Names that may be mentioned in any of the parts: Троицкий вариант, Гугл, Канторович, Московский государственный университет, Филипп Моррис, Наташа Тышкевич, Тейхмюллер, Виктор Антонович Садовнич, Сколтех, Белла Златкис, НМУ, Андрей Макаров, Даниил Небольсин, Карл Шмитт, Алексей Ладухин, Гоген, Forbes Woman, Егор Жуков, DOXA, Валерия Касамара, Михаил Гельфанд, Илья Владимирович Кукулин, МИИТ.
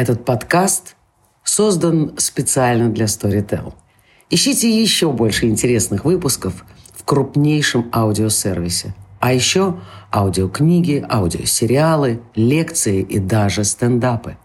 Этот подкаст создан специально для Storytel. Ищите еще больше интересных выпусков в крупнейшем аудиосервисе. А еще аудиокниги, аудиосериалы, лекции и даже стендапы.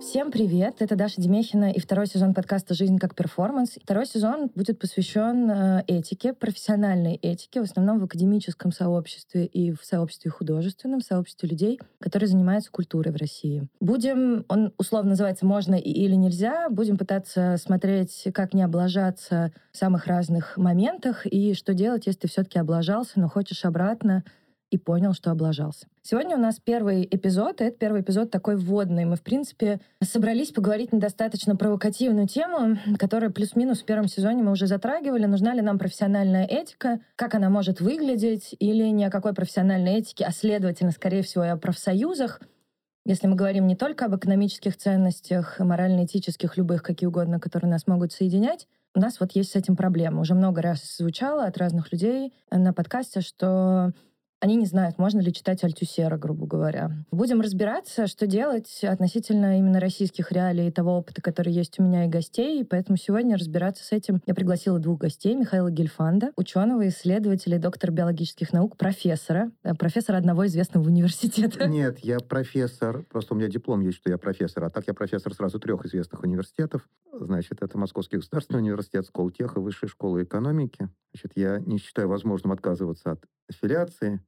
Всем привет! Это Даша Демехина и второй сезон подкаста «Жизнь как перформанс». Второй сезон будет посвящен этике, профессиональной этике, в основном в академическом сообществе и в сообществе художественном, в сообществе людей, которые занимаются культурой в России. Будем, он условно называется «Можно или нельзя», будем пытаться смотреть, как не облажаться в самых разных моментах и что делать, если ты все-таки облажался, но хочешь обратно, и понял, что облажался. Сегодня у нас первый эпизод, и это первый эпизод такой вводный. Мы, в принципе, собрались поговорить на достаточно провокативную тему, которую плюс-минус в первом сезоне мы уже затрагивали. Нужна ли нам профессиональная этика, как она может выглядеть, или ни о какой профессиональной этике, а следовательно, скорее всего, и о профсоюзах, если мы говорим не только об экономических ценностях, морально-этических, любых, какие угодно, которые нас могут соединять. У нас вот есть с этим проблема. Уже много раз звучало от разных людей на подкасте, что они не знают, можно ли читать Альтюсера, грубо говоря. Будем разбираться, что делать относительно именно российских реалий и того опыта, который есть у меня и гостей. И поэтому сегодня разбираться с этим я пригласила двух гостей. Михаила Гельфанда, ученого, исследователя, доктора биологических наук, профессора одного известного университета. Нет, я профессор. Просто у меня диплом есть, что я профессор. А так я профессор сразу трех известных университетов. Значит, это Московский государственный университет, Сколтех и Высшая школа экономики. Значит, я не считаю возможным отказываться от аффилиации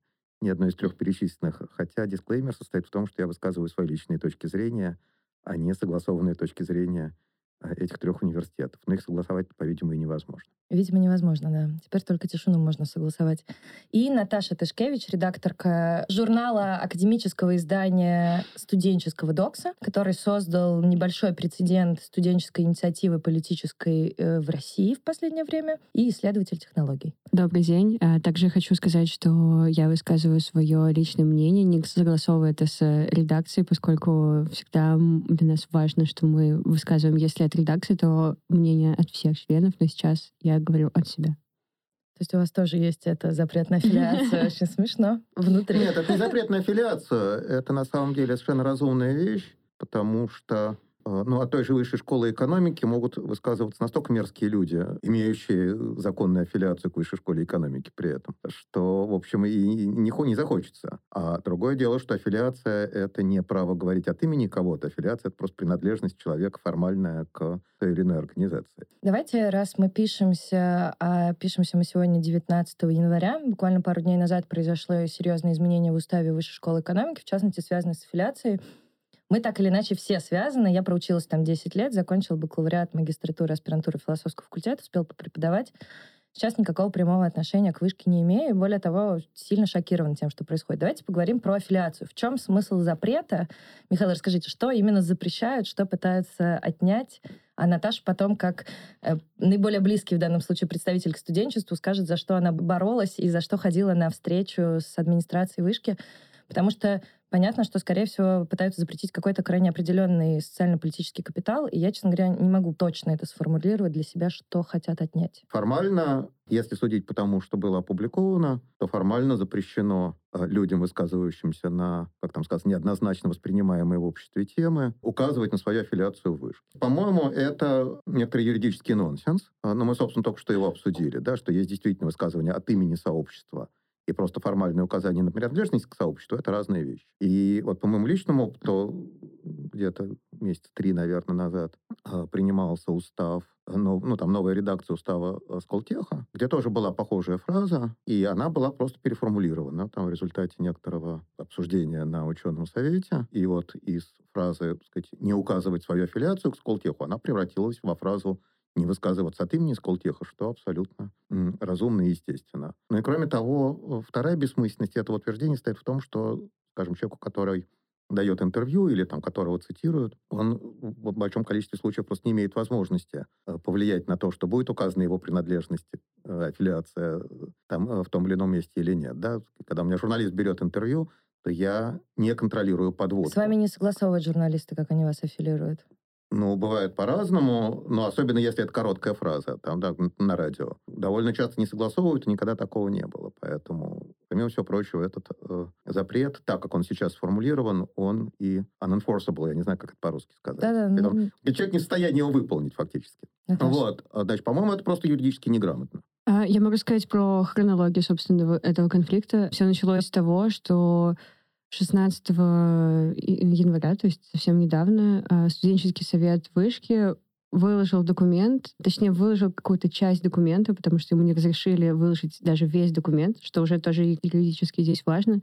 ни одной из трех перечисленных, хотя дисклеймер состоит в том, что я высказываю свои личные точки зрения, а не согласованные точки зрения этих трех университетов. Но их согласовать, по-видимому, и невозможно. Видимо, невозможно, да. Теперь только тишину можно согласовать. И Наташа Тышкевич, редакторка журнала академического издания «Студенческого докса», который создал небольшой прецедент студенческой инициативы политической в России в последнее время, и исследователь технологий. Добрый день. Также хочу сказать, что я высказываю свое личное мнение, не согласовывая это с редакцией, поскольку всегда для нас важно, что мы высказываем, если от редакции, то мнение от всех членов, но сейчас я говорю от себя. То есть у вас тоже есть это запрет на аффилиацию? Очень смешно. Внутри. Нет, это не запрет на аффилиацию. Это на самом деле совершенно разумная вещь, потому что от той же Высшей школы экономики могут высказываться настолько мерзкие люди, имеющие законную аффилиацию к Высшей школе экономики при этом, что, в общем, и не захочется. А другое дело, что аффилиация — это не право говорить от имени кого-то. Аффилиация — это просто принадлежность человека формальная к той или иной организации. Давайте, раз мы пишемся мы сегодня 19 января, буквально пару дней назад произошло серьезное изменение в уставе Высшей школы экономики, в частности, связанное с аффилиацией. Мы так или иначе все связаны. Я проучилась там 10 лет, закончила бакалавриат, магистратуру, аспирантуру философского факультета, успела попреподавать. Сейчас никакого прямого отношения к вышке не имею. И более того, сильно шокирована тем, что происходит. Давайте поговорим про аффилиацию. В чем смысл запрета? Михаил, расскажите, что именно запрещают, что пытаются отнять? А Наташа потом, как наиболее близкий в данном случае представитель к студенчеству, скажет, за что она боролась и за что ходила на встречу с администрацией вышки. Потому что понятно, что, скорее всего, пытаются запретить какой-то крайне определенный социально-политический капитал, и я, честно говоря, не могу точно это сформулировать для себя, что хотят отнять. Формально, если судить по тому, что было опубликовано, то формально запрещено людям, высказывающимся на, как там сказано, неоднозначно воспринимаемые в обществе темы, указывать на свою аффилиацию в вышке. По-моему, это некоторый юридический нонсенс, но мы, собственно, только что его обсудили, да, что есть действительно высказывание от имени сообщества, и просто формальное указание на принадлежность к сообществу — это разные вещи. И вот по моему личному опыту, где-то месяца 3, наверное, назад принимался устав, там новая редакция устава Сколтеха, где тоже была похожая фраза, и она была просто переформулирована там в результате некоторого обсуждения на ученом совете. И вот из фразы, так сказать, не указывать свою аффилиацию к Сколтеху, она превратилась во фразу не высказываться от имени Сколтеха, что абсолютно разумно и естественно. Ну и кроме того, вторая бессмысленность этого утверждения стоит в том, что, скажем, человеку, который дает интервью или там которого цитируют, он в большом количестве случаев просто не имеет возможности повлиять на то, что будет указана его принадлежность, аффилиация там, в том или ином месте или нет. Да? Когда у меня журналист берет интервью, то я не контролирую подводку. С вами не согласовывают журналисты, как они вас аффилируют? Ну, бывает по-разному, но особенно если это короткая фраза, там, да, на радио. Довольно часто не согласовывают, и никогда такого не было. Поэтому, помимо всего прочего, этот запрет, так как он сейчас сформулирован, он и unenforceable, я не знаю, как это по-русски сказать. Да-да, ну... Человек не в состоянии его выполнить фактически. Наташа. Вот, значит, по-моему, это просто юридически неграмотно. Я могу сказать про хронологию, собственно, этого конфликта. Все началось с того, что 16 января, то есть совсем недавно, студенческий совет вышки выложил документ, точнее, выложил какую-то часть документа, потому что ему не разрешили выложить даже весь документ, что уже тоже юридически здесь важно,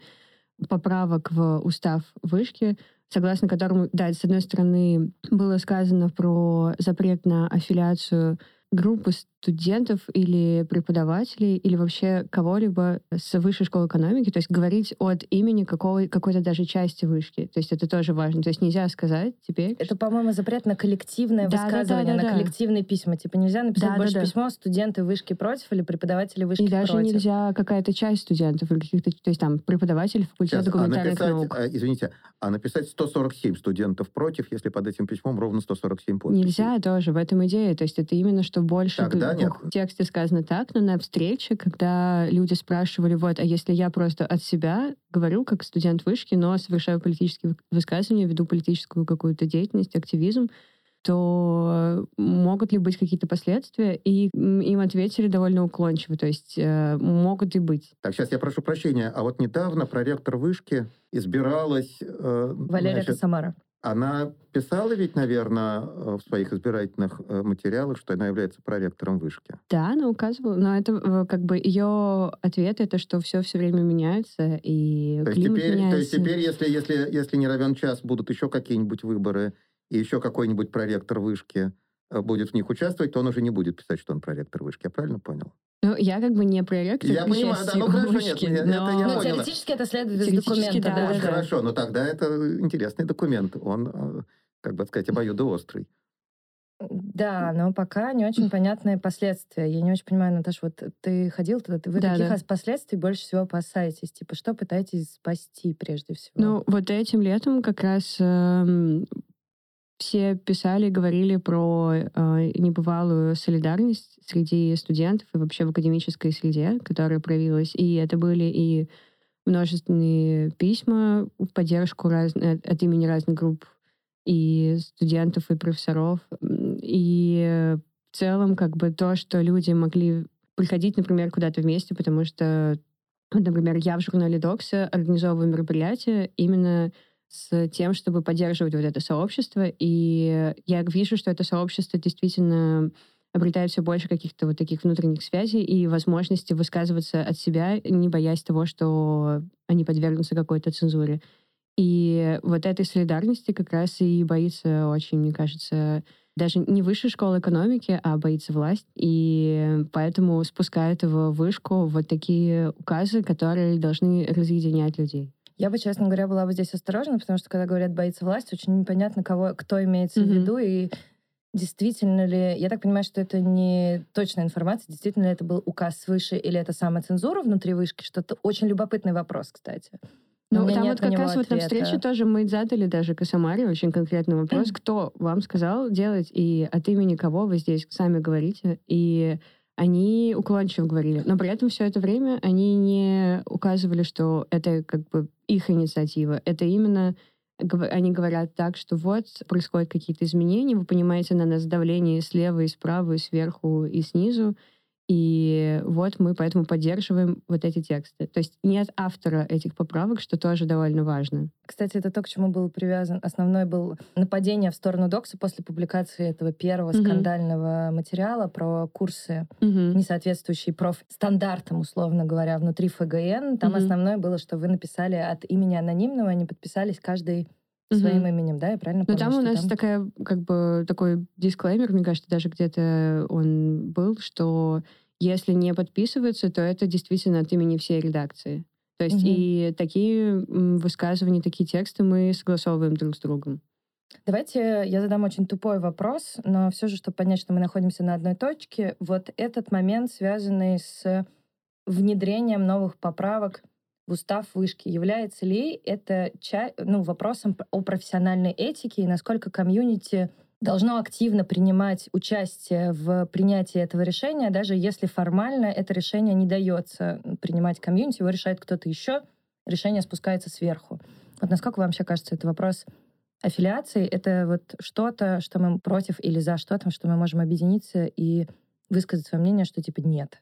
поправок в устав вышки, согласно которому, да, с одной стороны, было сказано про запрет на аффилиацию группы студентов или преподавателей, или вообще кого-либо с Высшей школы экономики, то есть говорить от имени какой-то даже части вышки. То есть это тоже важно. То есть нельзя сказать теперь... Это, по-моему, запрет на коллективное высказывание, на коллективные письма. Типа нельзя написать больше письмо «студенты вышки против» или «преподаватели вышки против». И даже нельзя какая-то часть студентов или каких-то... То есть там преподаватель факультета гуманитарных наук. Извините, а написать 147 студентов против, если под этим письмом ровно 147 подписей? Нельзя тоже, в этом идея. То есть это именно что больше... В тексте сказано так, но на встрече, когда люди спрашивали, вот, а если я просто от себя говорю, как студент вышки, но совершаю политические высказывания, веду политическую какую-то деятельность, активизм, то могут ли быть какие-то последствия? И им ответили довольно уклончиво, то есть могут и быть. Так, сейчас я прошу прощения, а вот недавно проректор вышки избиралась... Валерия Касамара. Она писала ведь, наверное, в своих избирательных материалах, что она является проректором вышки. Да, она указывала, но это как бы ее ответ, это что все время меняется, и климат меняется. То есть теперь, если не равен час, будут еще какие-нибудь выборы, и еще какой-нибудь проректор вышки будет в них участвовать, то он уже не будет писать, что он проректор вышки. Я правильно понял? Ну, я как бы не проректор. Я понимаю, да, ну хорошо, нет, но теоретически это следует из документа. Да, да, хорошо, но тогда это интересный документ. Он, как бы сказать, обоюдоострый. Да, но пока не очень понятные последствия. Я не очень понимаю, Наташа, вот ты ходил туда, вы таких последствий больше всего опасаетесь. Типа, что пытаетесь спасти прежде всего? Ну, вот этим летом как раз... Все писали и говорили про небывалую солидарность среди студентов и вообще в академической среде, которая проявилась. И это были и множественные письма в поддержку от имени разных групп и студентов, и профессоров. И в целом как бы то, что люди могли приходить, например, куда-то вместе, потому что, например, я в журнале «Докса» организовываю мероприятие именно... с тем, чтобы поддерживать вот это сообщество. И я вижу, что это сообщество действительно обретает все больше каких-то вот таких внутренних связей и возможности высказываться от себя, не боясь того, что они подвергнутся какой-то цензуре. И вот этой солидарности как раз и боится очень, мне кажется, даже не Высшая школа экономики, а боится власть. И поэтому спускает в вышку вот такие указы, которые должны разъединять людей. Я бы, честно говоря, была бы здесь осторожна, потому что, когда говорят «боится власть», очень непонятно, кто имеется в виду, и действительно ли... Я так понимаю, что это не точная информация, действительно ли это был указ свыше, или это самоцензура внутри вышки, что-то очень любопытный вопрос, кстати. Ну, там вот как раз вот на встрече тоже мы задали даже Касамаре очень конкретный вопрос, кто вам сказал делать, и от имени кого вы здесь сами говорите, и... Они уклончиво говорили, но при этом все это время они не указывали, что это как бы их инициатива. Это именно они говорят так, что вот происходят какие-то изменения, вы понимаете, на нас давление слева и справа, и сверху, и снизу, и вот мы поэтому поддерживаем вот эти тексты. То есть нет автора этих поправок, что тоже довольно важно. Кстати, это то, к чему был привязан. Основное было нападение в сторону Докса после публикации этого первого скандального материала про курсы, не соответствующие профстандартам, условно говоря, внутри ФГН. Там основное было, что вы написали от имени анонимного, они подписались каждый своим именем, да? Я правильно помню? Ну, там у нас такая, как бы, такой дисклеймер, мне кажется, даже где-то он был, что если не подписываются, то это действительно от имени всей редакции. То есть и такие высказывания, такие тексты мы согласовываем друг с другом. Давайте я задам очень тупой вопрос, но все же, чтобы понять, что мы находимся на одной точке, вот этот момент, связанный с внедрением новых поправок в устав вышки. Является ли это вопросом о профессиональной этике и насколько комьюнити должно активно принимать участие в принятии этого решения, даже если формально это решение не дается принимать комьюнити, его решает кто-то еще, решение спускается сверху. Вот насколько вам вообще кажется, это вопрос аффилиации, это вот что-то, что мы против или за что-то, что мы можем объединиться и высказать свое мнение, что типа нет.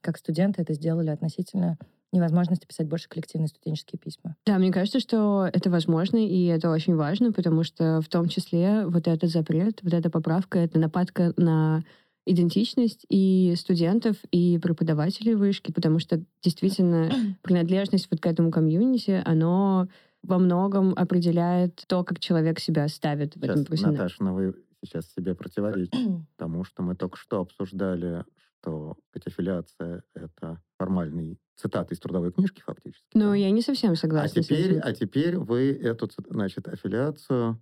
Как студенты это сделали относительно невозможности писать больше коллективные студенческие письма. Да, мне кажется, что это возможно, и это очень важно, потому что в том числе вот этот запрет, вот эта поправка, это нападка на идентичность и студентов, и преподавателей вышки, потому что действительно принадлежность вот к этому комьюнити, оно во многом определяет то, как человек себя ставит в этом персонаже. Наташа, но вы сейчас себе противоречите тому, что мы только что обсуждали, что аффилиация — это формальный цитат из трудовой книжки фактически. Ну, да? Я не совсем согласна. А теперь вы эту, значит, аффилиацию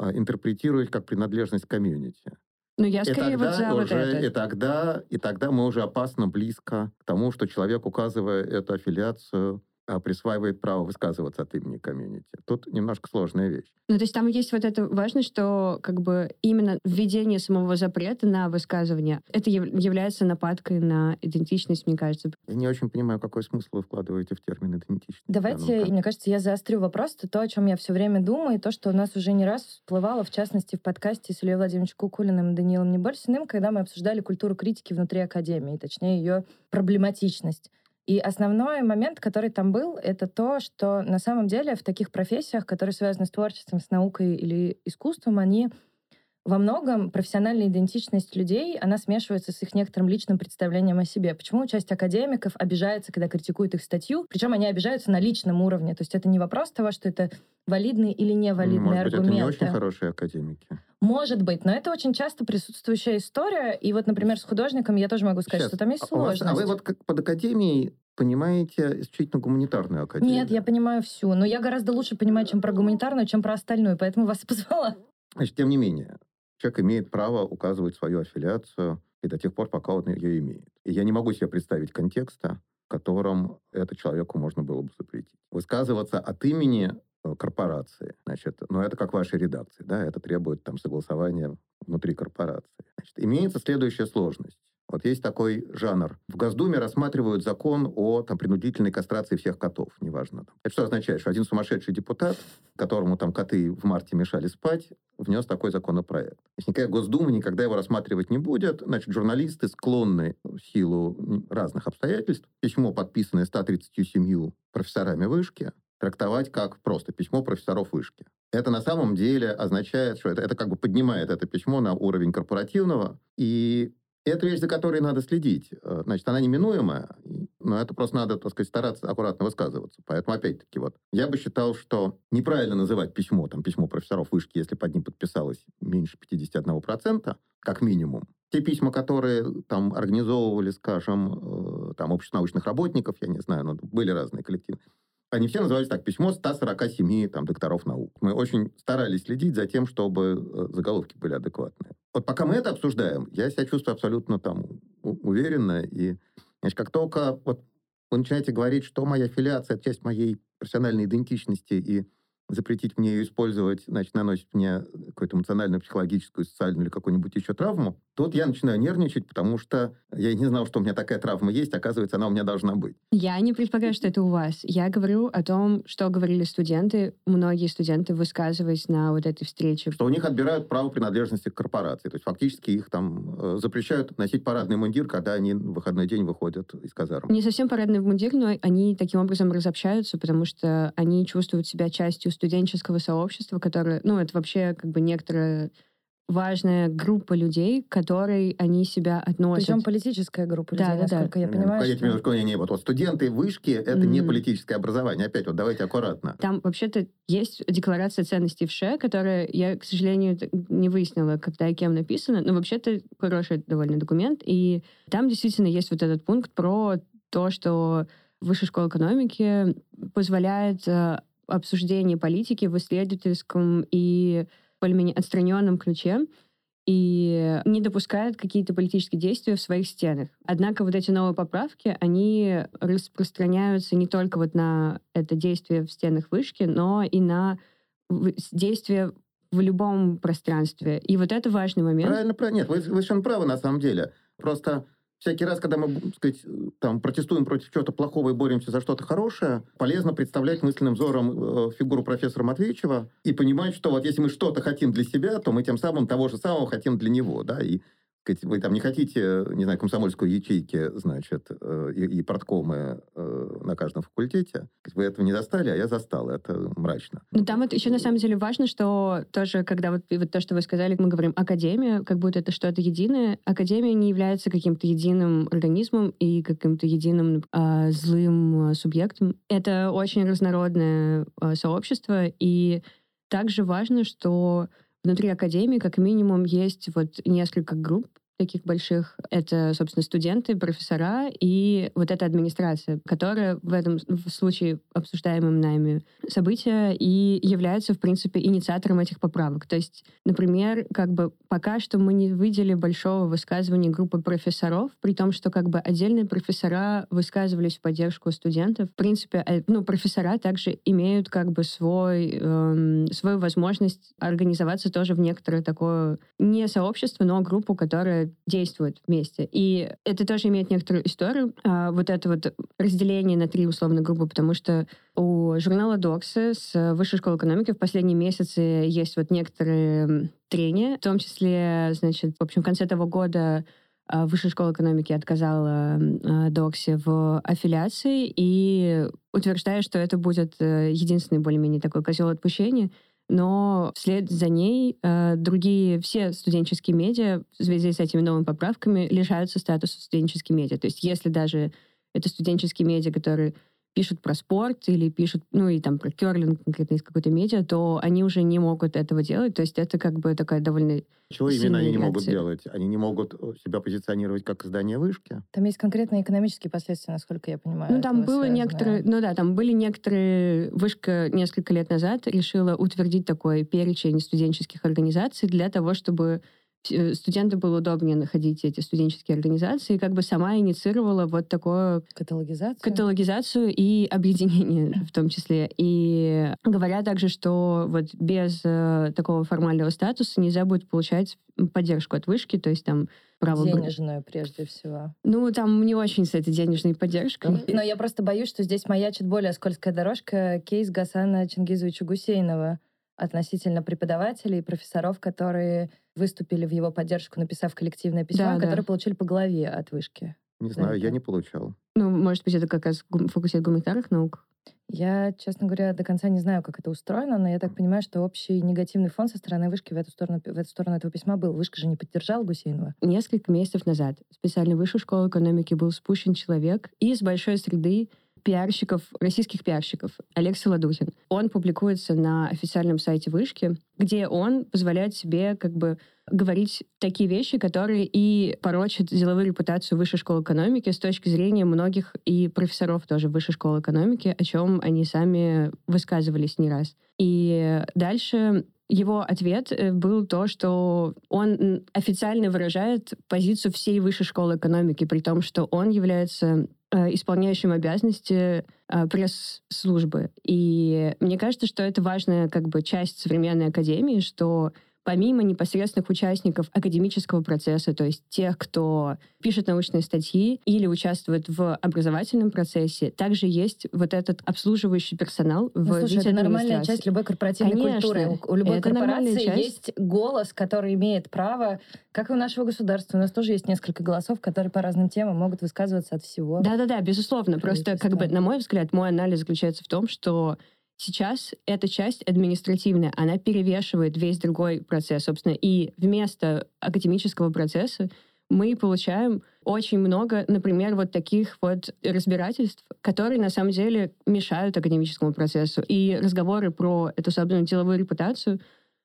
интерпретируете как принадлежность к комьюнити. Ну, я скорее вот за вот это. И тогда мы уже опасно близко к тому, что человек, указывая эту аффилиацию, присваивает право высказываться от имени комьюнити. Тут немножко сложная вещь. Ну, то есть там есть вот это важно, что как бы именно введение самого запрета на высказывание, это является нападкой на идентичность, мне кажется. Я не очень понимаю, какой смысл вы вкладываете в термин идентичность. Давайте, мне кажется, я заострю вопрос, то, о чем я все время думаю, и то, что у нас уже не раз всплывало, в частности, в подкасте с Ильей Владимировичем Кукулиным и Даниилом Небольсиным, когда мы обсуждали культуру критики внутри академии, точнее, ее проблематичность. И основной момент, который там был, это то, что на самом деле в таких профессиях, которые связаны с творчеством, с наукой или искусством, они во многом, профессиональная идентичность людей, она смешивается с их некоторым личным представлением о себе. Почему часть академиков обижается, когда критикуют их статью? Причем они обижаются на личном уровне. То есть это не вопрос того, что это валидные или невалидные аргументы. Может быть, это не очень хорошие академики. Может быть, но это очень часто присутствующая история. И вот, например, с художником я тоже могу сказать, что там есть сложность. А вы вот как под академией понимаете исключительно гуманитарную академию? Нет, я понимаю всю. Но я гораздо лучше понимаю, чем про гуманитарную, чем про остальную. Поэтому вас и позвала. Значит, тем не менее, человек имеет право указывать свою аффилиацию и до тех пор, пока он ее имеет. И я не могу себе представить контекста, в котором это человеку можно было бы запретить. Высказываться от имени корпорации, значит, но это как вашей редакции, да, это требует там согласования внутри корпорации. Значит, имеется следующая сложность. Вот есть такой жанр. В Госдуме рассматривают закон о принудительной кастрации всех котов, неважно. Это что означает, что один сумасшедший депутат, которому коты в марте мешали спать, внес такой законопроект. Если никакая Госдума никогда его рассматривать не будет, значит, журналисты склонны в силу разных обстоятельств письмо, подписанное 137 профессорами вышки, трактовать как просто письмо профессоров вышки. Это на самом деле означает, что это как бы поднимает это письмо на уровень корпоративного, и это вещь, за которой надо следить. Значит, она неминуемая, но это просто надо, так сказать, стараться аккуратно высказываться. Поэтому, опять-таки, я бы считал, что неправильно называть письмо, письмо профессоров вышки, если под ним подписалось меньше 51%, как минимум. Те письма, которые организовывали, скажем, общество научных работников, я не знаю, но были разные коллективы, они все назывались так, письмо 147 докторов наук. Мы очень старались следить за тем, чтобы заголовки были адекватные. Вот пока мы это обсуждаем, я себя чувствую абсолютно уверенно. И, значит, как только вы начинаете говорить, что моя аффилиация — это часть моей профессиональной идентичности, и запретить мне ее использовать, значит, наносит мне какую-то эмоциональную, психологическую, социальную или какую-нибудь еще травму, тут я начинаю нервничать, потому что я и не знал, что у меня такая травма есть, оказывается, она у меня должна быть. Я не предполагаю, что это у вас. Я говорю о том, что говорили студенты, многие студенты, высказываясь на этой встрече. Что у них отбирают право принадлежности к корпорации, то есть фактически их запрещают носить парадный мундир, когда они в выходной день выходят из казармы. Не совсем парадный мундир, но они таким образом разобщаются, потому что они чувствуют себя частью студенческого сообщества, которое, это вообще некоторая важная группа людей, к которой они себя относят. Причем политическая группа людей, насколько я понимаю. Студенты вышки — это не политическое образование. Опять давайте аккуратно. Там вообще-то есть декларация ценностей в ШЭ, которая, я, к сожалению, не выяснила, когда и кем написана, но вообще-то хороший довольно документ, и там действительно есть этот пункт про то, что Высшая школа экономики позволяет обсуждение политики в исследовательском и более-менее отстраненном ключе и не допускает какие-то политические действия в своих стенах. Однако эти новые поправки, они распространяются не только на это действие в стенах вышки, но и на действие в любом пространстве. И вот это важный момент. Правильно. Нет, вы совершенно правы на самом деле. Просто всякий раз, когда мы, так сказать, там, протестуем против чего-то плохого и боремся за что-то хорошее, полезно представлять мысленным взором фигуру профессора Матвеевича и понимать, что вот если мы что-то хотим для себя, то мы тем самым того же самого хотим для него, да, и вы там не хотите, не знаю, комсомольскую ячейку, значит, и парткомы на каждом факультете. Вы этого не застали, а я застал. Это мрачно. Ну, там вот еще, на самом деле, важно, что тоже, когда вот то, что вы сказали, мы говорим «академия», как будто это что-то единое. Академия не является каким-то единым организмом и каким-то единым злым субъектом. Это очень разнородное сообщество, и также важно, что... Внутри академии, как минимум, есть вот несколько групп таких больших. Это, собственно, студенты, профессора и вот эта администрация, которая в этом случае обсуждаемым нами события и является, в принципе, инициатором этих поправок. То есть, например, как бы пока что мы не видели большого высказывания группы профессоров, при том, что как бы отдельные профессора высказывались в поддержку студентов. В принципе, профессора также имеют как бы свою возможность организоваться тоже в некоторое такое не сообщество, но группу, которая действует вместе. И это тоже имеет некоторую историю, вот это вот разделение на три условные группы, потому что у журнала «Докса» с Высшей школы экономики в последние месяцы есть вот некоторые трения, в том числе, значит, в общем, в конце того года Высшая школа экономики отказала Доксе в аффилиации и утверждая, что это будет единственный более-менее такой козел отпущения. Но вслед за ней другие, все студенческие медиа в связи с этими новыми поправками лишаются статуса студенческих медиа. То есть если даже это студенческие медиа, которые пишут про спорт или пишут, ну и там про керлинг конкретно из какой-то медиа, то они уже не могут этого делать. То есть это как бы такая довольно... Чего именно они не могут делать? Они не могут себя позиционировать как издание «Вышки». Там есть конкретные экономические последствия, насколько я понимаю. Ну, там было некоторые... Ну да, там были некоторые... Вышка несколько лет назад решила утвердить такой перечень студенческих организаций для того, чтобы студентам было удобнее находить эти студенческие организации, и как бы сама инициировала вот такую... Каталогизацию и объединение в том числе. И говоря также, что вот без такого формального статуса нельзя будет получать поддержку от вышки, то есть там... Денежную, прежде всего. Ну, там не очень с этой денежной поддержкой. Но я просто боюсь, что здесь маячит более скользкая дорожка, кейс Гасана Чингизовича Гусейнова относительно преподавателей и профессоров, которые выступили в его поддержку, написав коллективное письмо, которые получили по голове от вышки. Не знаю, я не получал. Ну, может быть, это как раз факультет гуманитарных наук? Я, честно говоря, до конца не знаю, как это устроено, но я так понимаю, что общий негативный фон со стороны вышки в эту сторону этого письма был. Вышка же не поддержала Гусейнова. Несколько месяцев назад специально в Высшую школу экономики был спущен человек из большой среды пиарщиков, российских пиарщиков, Алексей Ладухин. Он публикуется на официальном сайте Вышки, где он позволяет себе как бы говорить такие вещи, которые и порочат деловую репутацию Высшей школы экономики с точки зрения многих и профессоров тоже Высшей школы экономики, о чем они сами высказывались не раз. И дальше его ответ был то, что он официально выражает позицию всей Высшей школы экономики, при том, что он является исполняющим обязанности пресс-службы. И мне кажется, что это важная как бы часть современной академии, что помимо непосредственных участников академического процесса, то есть тех, кто пишет научные статьи или участвует в образовательном процессе, также есть вот этот обслуживающий персонал в виде администрации. Это нормальная часть любой корпоративной культуры. У любой корпорации есть голос, который имеет право, как и у нашего государства. У нас тоже есть несколько голосов, которые по разным темам могут высказываться от всего. Да, безусловно. Просто, как бы, на мой взгляд, мой анализ заключается в том, что сейчас эта часть административная, она перевешивает весь другой процесс, собственно, и вместо академического процесса мы получаем очень много, например, вот таких вот разбирательств, которые на самом деле мешают академическому процессу, и разговоры про эту собственную деловую репутацию,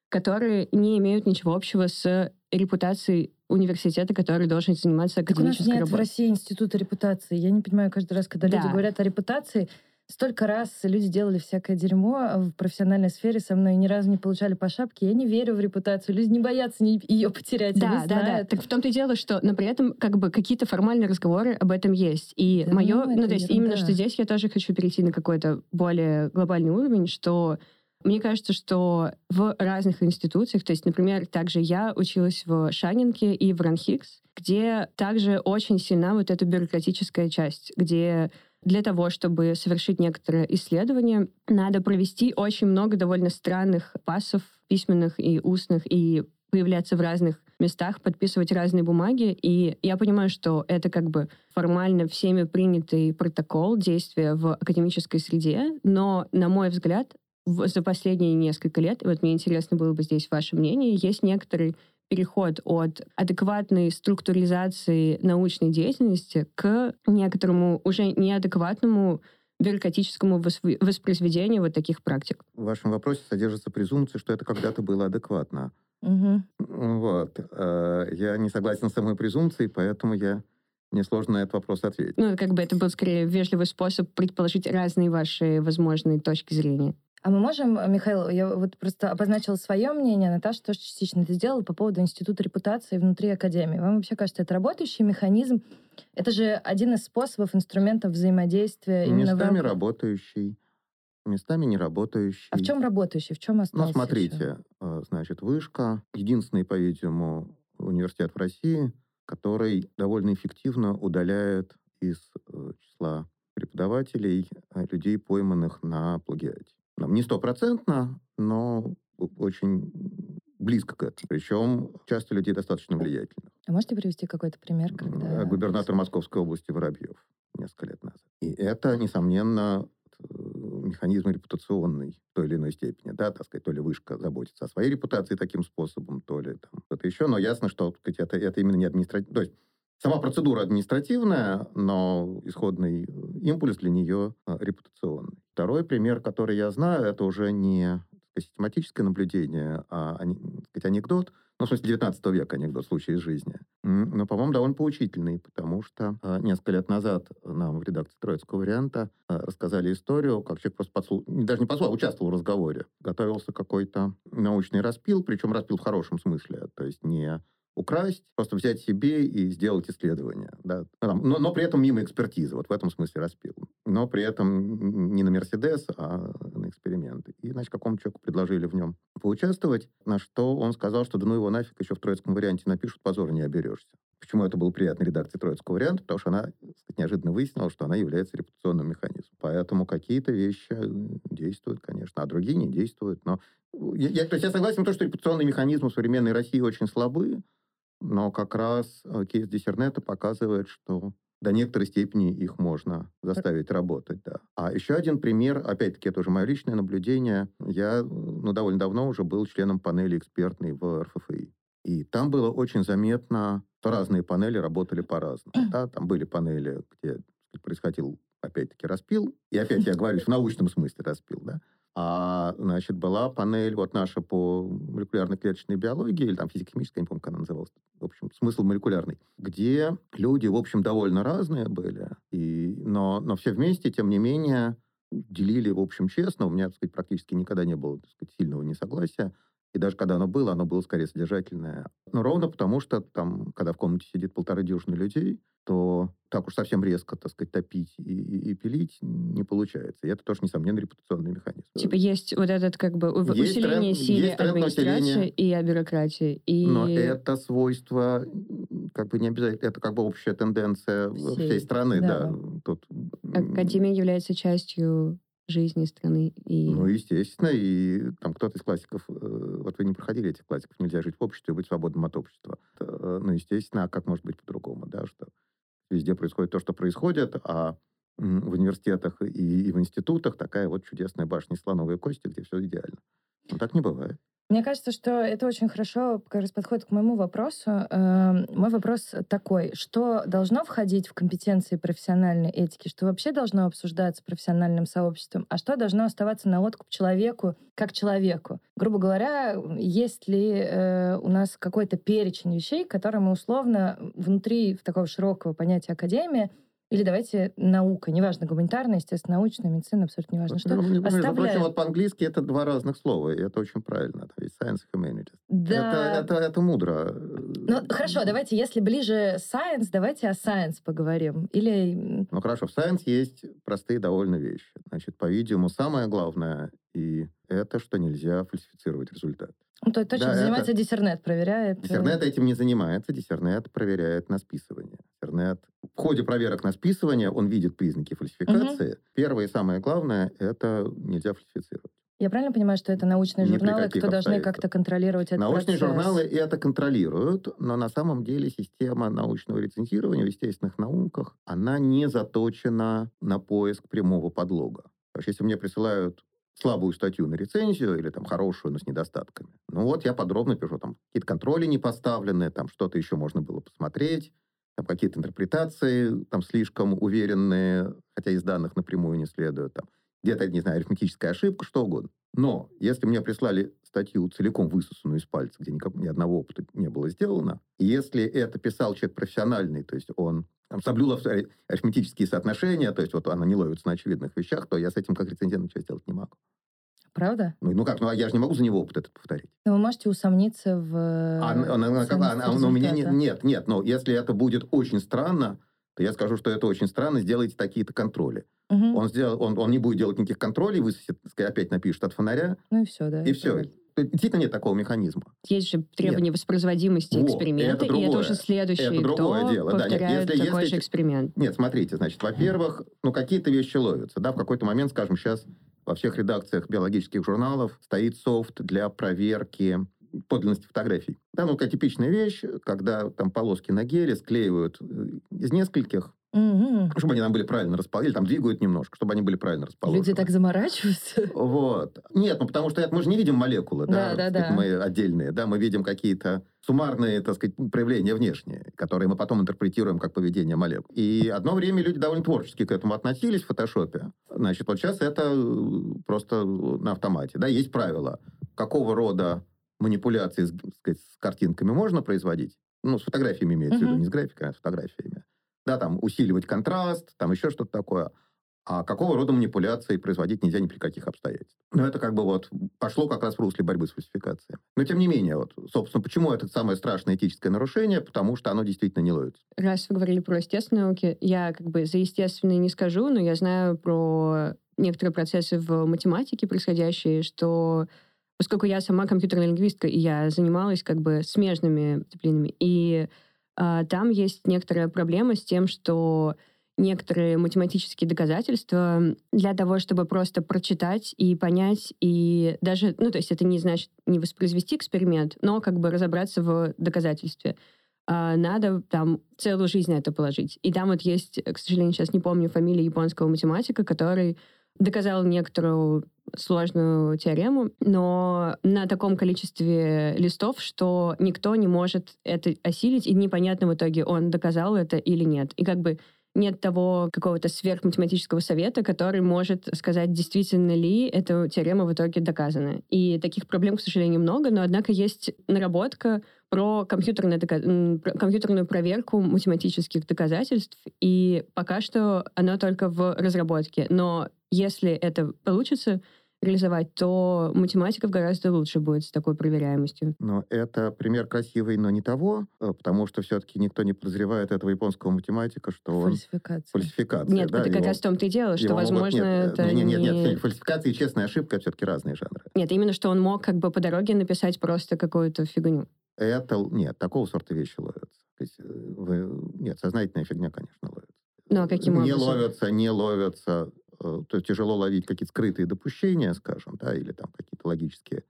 которые не имеют ничего общего с репутацией университета, который должен заниматься академической работой. У нас нет в России института репутации. Я не понимаю, каждый раз, когда люди говорят о репутации... Столько раз люди делали всякое дерьмо в профессиональной сфере со мной, ни разу не получали по шапке. Я не верю в репутацию. Люди не боятся ее потерять. Да. Так в том-то и дело, что, но при этом как бы какие-то формальные разговоры об этом есть. И да, мое, ну то есть именно что здесь я тоже хочу перейти на какой-то более глобальный уровень, что Мне кажется, что в разных институциях, то есть, например, также я училась в Шанинке и в Ранхикс, где также очень сильна вот эта бюрократическая часть, где для того, чтобы совершить некоторые исследования, надо провести очень много довольно странных пассов, письменных и устных, и появляться в разных местах, подписывать разные бумаги. И я понимаю, что это как бы формально всеми принятый протокол действия в академической среде, но, на мой взгляд, за последние несколько лет, вот мне интересно было бы здесь ваше мнение, есть некоторый переход от адекватной структуризации научной деятельности к некоторому уже неадекватному бюрократическому воспроизведению вот таких практик. В вашем вопросе содержится презумпция, что это когда-то было адекватно. Угу. Вот. Я не согласен с самой презумпцией, поэтому мне сложно на этот вопрос ответить. Ну, как бы это был скорее вежливый способ предположить разные ваши возможные точки зрения. А мы можем, Михаил, я вот просто обозначила свое мнение, Наташа тоже частично это сделала по поводу института репутации внутри академии. Вам вообще кажется, это работающий механизм? Это же один из способов, инструментов взаимодействия. Местами работающий, местами не работающий. А в чем работающий, в чем остался? Ну, смотрите, еще? Значит, Вышка, единственный, по-видимому, университет в России, который довольно эффективно удаляет из числа преподавателей людей, пойманных на плагиате. Не 100%, но очень близко к этому. Причем часто людей достаточно влиятельных. А можете привести какой-то пример? Когда... Губернатор Московской области Воробьев несколько лет назад. И это, несомненно, механизм репутационный в той или иной степени. Да, так сказать, то ли Вышка заботится о своей репутации таким способом, то ли там что-то еще. Но ясно, что так сказать, это именно не административно. То есть сама процедура административная, но исходный импульс для нее репутационный. Второй пример, который я знаю, это уже не систематическое наблюдение, а анекдот, ну, в смысле, 19 века анекдот, случай из жизни. Но, по-моему, довольно поучительный, потому что несколько лет назад нам в редакции «Троицкого варианта» рассказали историю, как человек просто участвовал в разговоре. Готовился какой-то научный распил, причем распил в хорошем смысле, то есть не украсть, просто взять себе и сделать исследование. Да. Но при этом мимо экспертизы, вот в этом смысле распил. Но при этом не на «Мерседес», а на эксперименты. И, значит, какому-то человеку предложили в нем поучаствовать, на что он сказал, что да ну его нафиг, еще в «Троицком варианте» напишут, позора не оберешься. Почему это было приятно редакции «Троицкого варианта»? Потому что она, так сказать, неожиданно выяснила, что она является репутационным механизмом. Поэтому какие-то вещи действуют, конечно, а другие не действуют. Но я согласен с тем, что репутационные механизмы в современной России очень слабы, но как раз кейс Диссернета показывает, что до некоторой степени их можно заставить работать, да. А еще один пример, опять-таки, это уже мое личное наблюдение. Я, довольно давно уже был членом панели экспертной в РФФИ. И там было очень заметно, что разные панели работали по-разному. Да? Там были панели, где происходил, опять-таки, распил. И опять я говорю, в научном смысле распил, да. А, значит, была панель, вот наша по молекулярно-клеточной биологии, или там физико-химическая, не помню, как она называлась, в общем, смысл молекулярный, где люди, в общем, довольно разные были, но все вместе, тем не менее, делили, в общем, честно. У меня, так сказать, практически никогда не было, так сказать, сильного несогласия. И даже когда оно было скорее содержательное. Но ровно потому, что там, когда в комнате сидит 1.5 дюжины людей, то так уж совсем резко, так сказать, топить и пилить не получается. И это тоже, несомненно, репутационный механизм. Типа есть вот этот как бы усиление силы администрации и бюрократии. Но это свойство как бы не обязательно. Это как бы общая тенденция всей страны. Да. Тут... Академия является частью жизни страны. И... естественно, и там кто-то из классиков, вот вы не проходили этих классиков, нельзя жить в обществе и быть свободным от общества. Естественно, а как может быть по-другому, да, что везде происходит то, что происходит, а в университетах и в институтах такая вот чудесная башня из слоновой кости, где все идеально. Но так не бывает. Мне кажется, что это очень хорошо как раз подходит к моему вопросу. Мой вопрос такой. Что должно входить в компетенции профессиональной этики? Что вообще должно обсуждаться профессиональным сообществом? А что должно оставаться на откуп человеку как человеку? Грубо говоря, есть ли у нас какой-то перечень вещей, которые мы условно внутри такого широкого понятия академия или давайте наука, неважно, гуманитарная, естественно, научная, медицина, абсолютно неважно, что оставляем. Вот по-английски это два разных слова, и это очень правильно. Это science и humanities. Да. Это мудро. Хорошо, давайте, если ближе science, давайте о science поговорим. Или... хорошо, в science есть простые довольно вещи. Значит, по-видимому, самое главное, и это что нельзя фальсифицировать результат. Ну, то есть точно да, занимается это... Диссернет, проверяет... Диссернет этим не занимается, Диссернет проверяет на списывание. Диссернет в ходе проверок на списывание он видит признаки фальсификации. Угу. Первое и самое главное – это нельзя фальсифицировать. Я правильно понимаю, что это научные журналы, кто должны как-то контролировать этот научные процесс? Научные журналы это контролируют, но на самом деле система научного рецензирования в естественных науках, она не заточена на поиск прямого подлога. То есть, если мне присылают слабую статью на рецензию или там хорошую, но с недостатками, ну вот я подробно пишу, там какие-то контроли не поставлены, там что-то еще можно было посмотреть, там какие-то интерпретации там слишком уверенные, хотя из данных напрямую не следует, там где-то, не знаю, арифметическая ошибка, что угодно. Но если мне прислали статью, целиком высосанную из пальца, где ни одного опыта не было сделано, и если это писал человек профессиональный, то есть он там соблюл арифметические соотношения, то есть вот она не ловится на очевидных вещах, то я с этим как рецензент ничего сделать не могу. Правда? Ну, я же не могу за него опыт это повторить. Но вы можете усомниться в... у меня нет. Но если это будет очень странно, то я скажу, что это очень странно, сделайте такие-то контроли. Угу. Он не будет делать никаких контролей, высосет, опять напишет от фонаря. Ну и все, да. И все. Действительно нет такого механизма. Есть же требования воспроизводимости эксперимента, это уже следующий, это другое дело. Повторяет да, такой же эксперимент. Нет, смотрите, значит, во-первых, какие-то вещи ловятся. Да, в какой-то момент, скажем, сейчас во всех редакциях биологических журналов стоит софт для проверки подлинности фотографий. Да, такая типичная вещь, когда там полоски на геле склеивают из нескольких, чтобы они там были правильно расположены, или там двигают немножко, чтобы они были правильно расположены. Люди так заморачиваются? Вот. Нет, потому что мы же не видим молекулы, да. Мы отдельные, да, мы видим какие-то суммарные, проявления внешние, которые мы потом интерпретируем как поведение молекул. И одно время люди довольно творчески к этому относились в фотошопе. Значит, вот сейчас это просто на автомате, да, есть правила, какого рода манипуляции, с картинками можно производить, с фотографиями имеется в виду, не с графиками, а с фотографиями. Да, там усиливать контраст, там еще что-то такое. А какого рода манипуляции производить нельзя ни при каких обстоятельствах? Это пошло как раз в русле борьбы с фальсификацией. Но тем не менее, собственно, почему это самое страшное этическое нарушение? Потому что оно действительно не ловится. Раз вы говорили про естественные науки, я за естественные не скажу, но я знаю про некоторые процессы в математике происходящие, что... Поскольку я сама компьютерная лингвистка, и я занималась смежными дисциплинами, и там есть некоторая проблема с тем, что некоторые математические доказательства для того, чтобы просто прочитать и понять, и даже, то есть это не значит не воспроизвести эксперимент, но разобраться в доказательстве. Надо там целую жизнь на это положить. И там вот есть, к сожалению, сейчас не помню фамилию японского математика, который доказал некоторую сложную теорему, но на таком количестве листов, что никто не может это осилить, и непонятно в итоге, он доказал это или нет. И нет того какого-то сверхматематического совета, который может сказать, действительно ли эта теорема в итоге доказана. И таких проблем, к сожалению, много, но, однако, есть наработка про компьютерную проверку математических доказательств, и пока что оно только в разработке. Но если это получится реализовать, то математиков гораздо лучше будет с такой проверяемостью. Но это пример красивый, но не того, потому что все-таки никто не подозревает этого японского математика, что фальсификация. Нет, да, это как раз в том-то и дело, что, возможно, это не... Нет, фальсификация и честная ошибка — это все-таки разные жанры. Нет, именно что он мог по дороге написать просто какую-то фигню. Нет, такого сорта вещи ловятся. Нет, сознательная фигня, конечно, ловится. Ну, а каким образом? Не ловятся... То есть тяжело ловить какие-то скрытые допущения, скажем, да, или там какие-то логические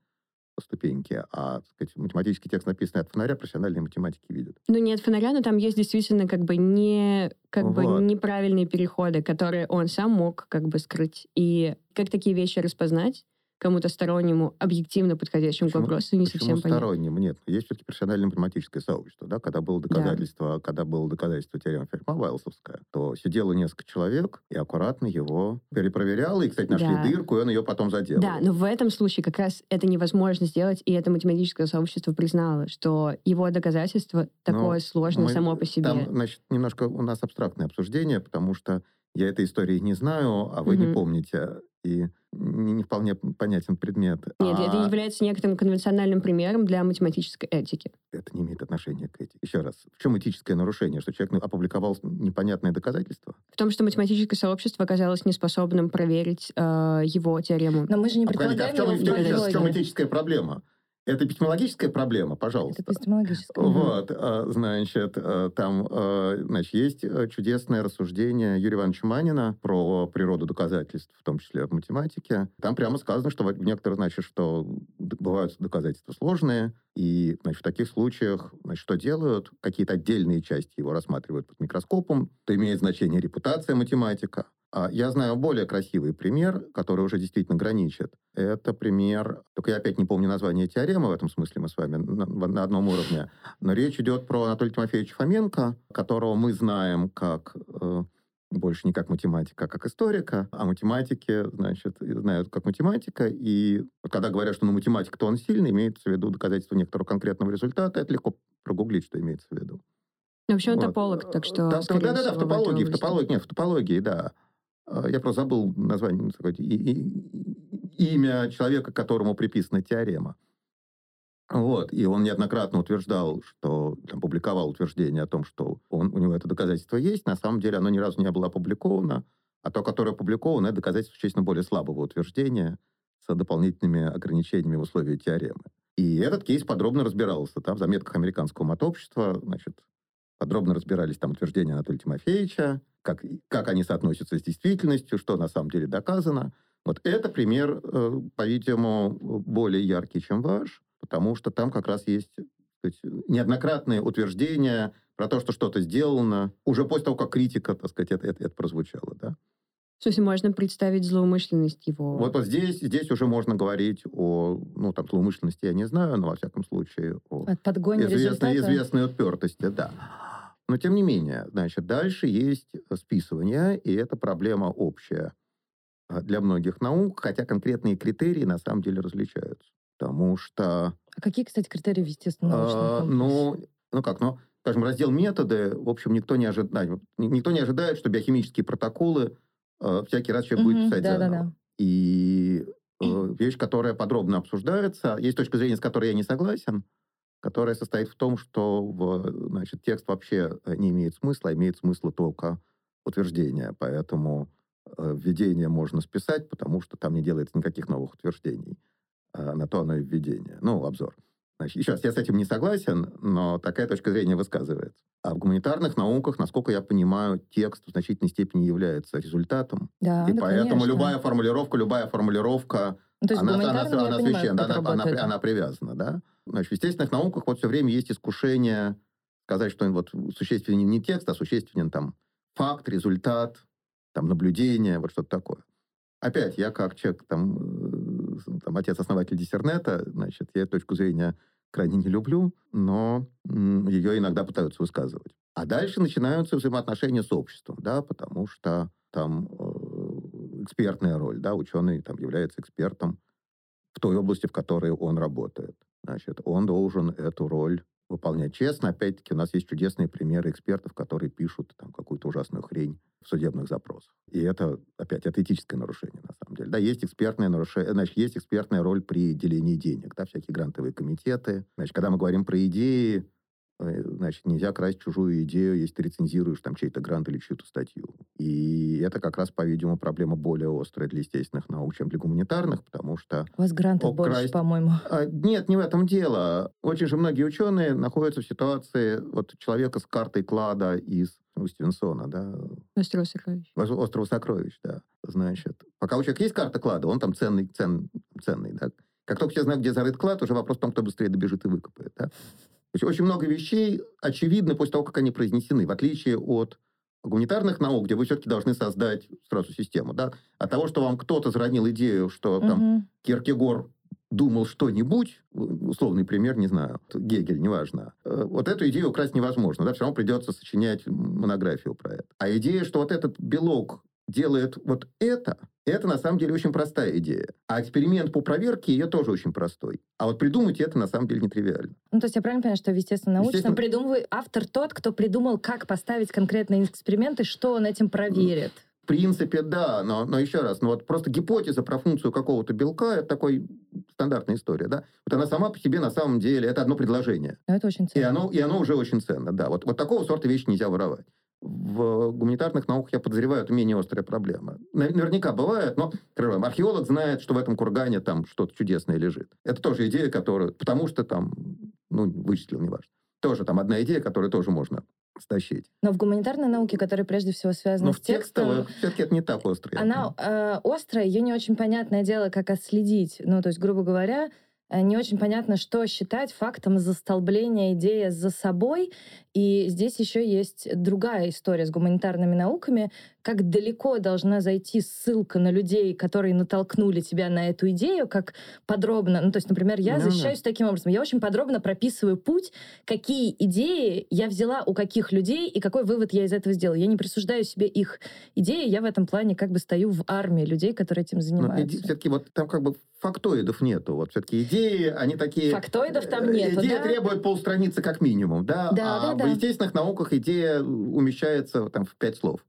ступеньки, а математический текст, написанный от фонаря, профессиональные математики видят. Не от фонаря, но там есть действительно неправильные переходы, которые он сам мог скрыть. И как такие вещи распознать кому-то стороннему, объективно подходящему к вопросу, не совсем понятно. Стороннему? Нет. Есть все-таки профессиональное математическое сообщество, да, когда было доказательство теоремы Ферма Вайлсовская, то сидело несколько человек и аккуратно его перепроверяло, и, кстати, нашли дырку, и он ее потом заделал. Да, но в этом случае как раз это невозможно сделать, и это математическое сообщество признало, что его доказательство такое сложное само по себе. Там, значит, немножко у нас абстрактное обсуждение, потому что я этой истории не знаю, а вы не помните, и не вполне понятен предмет. Нет, это является некоторым конвенциональным примером для математической этики. Это не имеет отношения к этике. Еще раз, в чем этическое нарушение, что человек опубликовал непонятное доказательство? В том, что математическое сообщество оказалось неспособным проверить его теорему. Но мы же не предполагаем его феноменологию. В чем этическая проблема? Это эпистемологическая проблема, пожалуйста. Это эпистемологическая. Вот, значит, там, значит, есть чудесное рассуждение Юрия Ивановича Манина про природу доказательств, в том числе в математике. Там прямо сказано, что некоторые, значит, что бывают доказательства сложные, и, значит, в таких случаях, значит, что делают? Какие-то отдельные части его рассматривают под микроскопом, то имеет значение репутация математика. Я знаю более красивый пример, который уже действительно граничит. Это пример, только я опять не помню название теоремы, в этом смысле мы с вами на одном уровне, но речь идет про Анатолия Тимофеевича Фоменко, которого мы знаем как больше не как математика, а как историка, а математики, значит, знают как математика, и когда говорят, что ну, математик, то он сильный, имеется в виду доказательство некоторого конкретного результата, это легко прогуглить, что имеется в виду. Но вообще он вот. Тополог, так что... Да, в топологии, да. Я просто забыл название, имя человека, которому приписана теорема. Вот. И он неоднократно утверждал, что там, публиковал утверждение о том, что у него это доказательство есть. На самом деле оно ни разу не было опубликовано. А то, которое опубликовано, это доказательство существенно более слабого утверждения с дополнительными ограничениями в условии теоремы. И этот кейс подробно разбирался. Там в заметках американского матобщества, значит, подробно разбирались там утверждения Анатолия Тимофеевича, как они соотносятся с действительностью, что на самом деле доказано. Вот это пример, по-видимому, более яркий, чем ваш, потому что там как раз есть, так сказать, неоднократные утверждения про то, что что-то сделано, уже после того, как критика, так сказать, это прозвучало, да? В смысле, можно представить злоумышленность его? Вот здесь уже можно говорить о... Ну, там, злоумышленности я не знаю, но, во всяком случае, о известной упертости, да. Но, тем не менее, значит, дальше есть списывание, и это проблема общая для многих наук, хотя конкретные критерии, на самом деле, различаются. Потому что... А какие, кстати, критерии в естественно-научном комплексе? Скажем, раздел методы, в общем, никто не ожидает, что биохимические протоколы всякий раз человек будет писать заново. Да. И вещь, которая подробно обсуждается, есть точка зрения, с которой я не согласен, которая состоит в том, что, значит, текст вообще не имеет смысла, а имеет смысл только утверждение. Поэтому введение можно списать, потому что там не делается никаких новых утверждений. На то оно и введение. Обзор. Значит, еще раз, я с этим не согласен, но такая точка зрения высказывается. А в гуманитарных науках, насколько я понимаю, текст в значительной степени является результатом. Да, и поэтому конечно. любая формулировка, она священна, она привязана. Да? Значит, в естественных науках вот все время есть искушение сказать, что вот существенен не текст, а существенен там факт, результат, там, наблюдение, вот что-то такое. Опять, я как человек, там отец-основатель диссернета, значит, я эту точку зрения крайне не люблю, но ее иногда пытаются высказывать. А дальше начинаются взаимоотношения с обществом, да, потому что там экспертная роль, да, ученый там является экспертом в той области, в которой он работает. Значит, он должен эту роль выполнять честно. Опять-таки, у нас есть чудесные примеры экспертов, которые пишут там какую-то ужасную хрень в судебных запросах. И это, опять, это этическое нарушение, на самом деле. Да, есть экспертное нарушение, значит, есть экспертная роль при делении денег, да, всякие грантовые комитеты. Значит, когда мы говорим про идеи, значит, нельзя красть чужую идею, если ты рецензируешь там чей-то грант или чью-то статью. И это как раз, по-видимому, проблема более острая для естественных наук, чем для гуманитарных, потому что... У вас грантов больше, по-моему. Нет, не в этом дело. Очень же многие ученые находятся в ситуации вот человека с картой клада из Стивенсона, да? Острова сокровищ. Острова сокровищ, да. Значит, пока у человека есть карта клада, он там ценный, да? Как только все знают, где зарыт клад, уже вопрос в том, кто быстрее добежит и выкопает, да? То есть очень много вещей очевидно после того, как они произнесены, в отличие от гуманитарных наук, где вы все-таки должны создать сразу систему. Да? От того, что вам кто-то заронил идею, что там Киркегор думал что-нибудь, условный пример, не знаю, Гегель, неважно, вот эту идею украсть невозможно. Да? Все равно придется сочинять монографию про это. А идея, что вот этот белок делает вот это на самом деле очень простая идея. А эксперимент по проверке ее тоже очень простой. А вот придумать это на самом деле нетривиально. То есть я правильно понимаю, что в естественно-научном автор тот, кто придумал, как поставить конкретные эксперименты, что он этим проверит. принципе, да, но еще раз, ну вот просто гипотеза про функцию какого-то белка – это такой стандартная история, да? Вот она сама по себе на самом деле, это одно предложение. Это очень ценно. И оно уже очень ценно, да. Вот такого сорта вещи нельзя воровать. В гуманитарных науках, я подозреваю, это менее острая проблема. Наверняка бывает, но археолог знает, что в этом кургане там что-то чудесное лежит. Это тоже идея, которую... Потому что там, вычислил, неважно. Тоже там одна идея, которую тоже можно стащить. Но в гуманитарной науке, которая прежде всего связана с текстом... Но в текстовой все-таки это не так остро. Она острая, ее не очень понятное дело, как отследить. Ну, то есть, грубо говоря, не очень понятно, что считать фактом застолбления идеи за собой. И здесь еще есть другая история с гуманитарными науками. Как далеко должна зайти ссылка на людей, которые натолкнули тебя на эту идею, как подробно... Ну, то есть, например, я защищаюсь таким образом. Я очень подробно прописываю путь, какие идеи я взяла у каких людей и какой вывод я из этого сделала. Я не присуждаю себе их идеи, я в этом плане как бы стою в армии людей, которые этим занимаются. Но все-таки вот там как бы фактоидов нету. Вот все-таки идеи, они такие... Фактоидов там нету, идея требует полстраницы как минимум, да? Да. В естественных науках идея умещается там в 5 слов.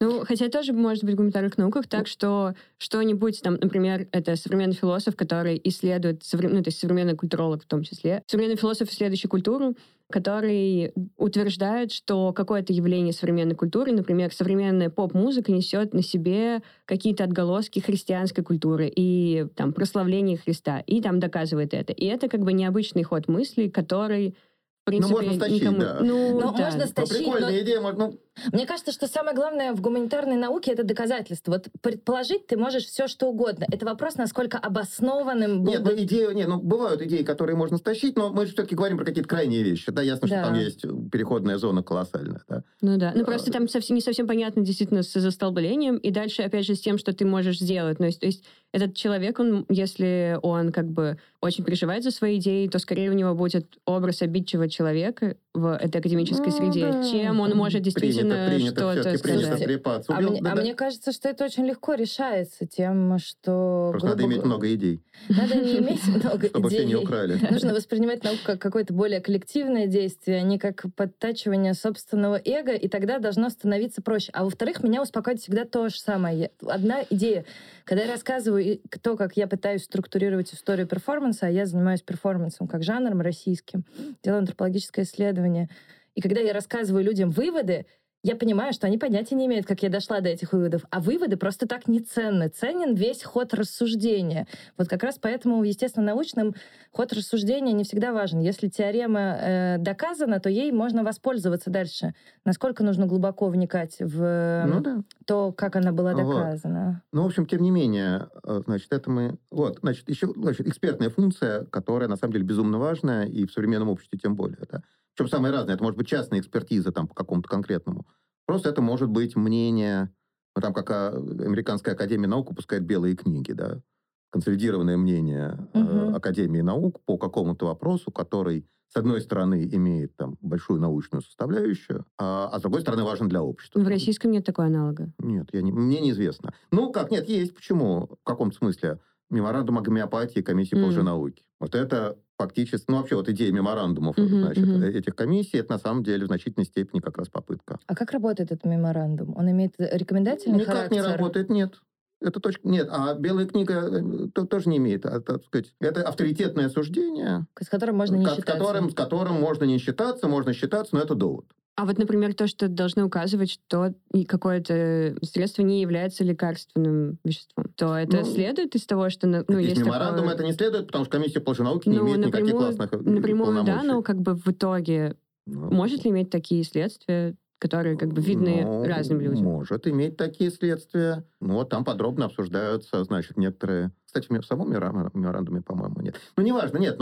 Ну, хотя тоже может быть в гуманитарных науках так, что что-нибудь там, например, это современный философ, который исследует, то есть современный культуролог в том числе, современный философ, исследующий культуру, который утверждает, что какое-то явление современной культуры, например, современная поп-музыка несет на себе какие-то отголоски христианской культуры и там прославление Христа, и там доказывает это. И это как бы необычный ход мысли, который... Ну, можно стащить, никому... да. Можно стащить, прикольная идея, можно... Мне кажется, что самое главное в гуманитарной науке — это доказательство. Вот предположить ты можешь все что угодно. Это вопрос, насколько обоснованным... бывают идеи, которые можно стащить, но мы же все-таки говорим про какие-то крайние вещи. Да, ясно, что там есть переходная зона колоссальная. Да. Просто там не совсем понятно действительно с застолблением, и дальше, опять же, с тем, что ты можешь сделать. То есть этот человек, если он как бы очень переживает за свои идеи, то скорее у него будет образ обидчивого человека в этой академической среде, чем он может действительно что-то сказать. Мне кажется, что это очень легко решается тем, что... Просто надо иметь много идей. Надо не иметь много идей. Чтобы все не украли. Нужно воспринимать науку как какое-то более коллективное действие, а не как подтачивание собственного эго, и тогда должно становиться проще. А во-вторых, меня успокоит всегда то же самое. Одна идея. Когда я рассказываю то, как я пытаюсь структурировать историю перформанса, а я занимаюсь перформансом как жанром российским, делаю антропологическое исследование. И когда я рассказываю людям выводы, я понимаю, что они понятия не имеют, как я дошла до этих выводов. А выводы просто так не ценны. Ценен весь ход рассуждения. Вот как раз поэтому, естественно, научным ход рассуждения не всегда важен. Если теорема доказана, то ей можно воспользоваться дальше. Насколько нужно глубоко вникать в то, как она была доказана. Вот. В общем, тем не менее, это мы... экспертная функция, которая, на самом деле, безумно важная, и в современном обществе тем более, да. Причем самое разное. Это может быть частная экспертиза там, по какому-то конкретному. Просто это может быть мнение... там как Американская академия наук выпускает белые книги, да? Консолидированное мнение Академии наук по какому-то вопросу, который, с одной стороны, имеет там, большую научную составляющую, а с другой стороны, важен для общества. В российском нет такого аналога? Нет, мне неизвестно. Есть. Почему? В каком-то смысле? Меморандум о гомеопатии комиссии по лженауке. Вот это... Фактически, идея меморандумов этих комиссий, это на самом деле в значительной степени как раз попытка. А как работает этот меморандум? Он имеет рекомендательный характер? Никак не работает, нет. Это точка. Нет, а белая книга тоже не имеет. Это авторитетное суждение, с которым можно не считаться. С которым можно не считаться, можно считаться, но это довод. А например, то, что должны указывать, что какое-то средство не является лекарственным веществом, то это следует из того, что... Из меморандума это не следует, потому что комиссия по лженауке не имеет никаких классных полномочий. Напрямую, да, но в итоге может ли иметь такие следствия, которые видны разным людям? Может иметь такие следствия. Там подробно обсуждаются, некоторые... Кстати, в самом меморандуме, по-моему, нет. Неважно, нет,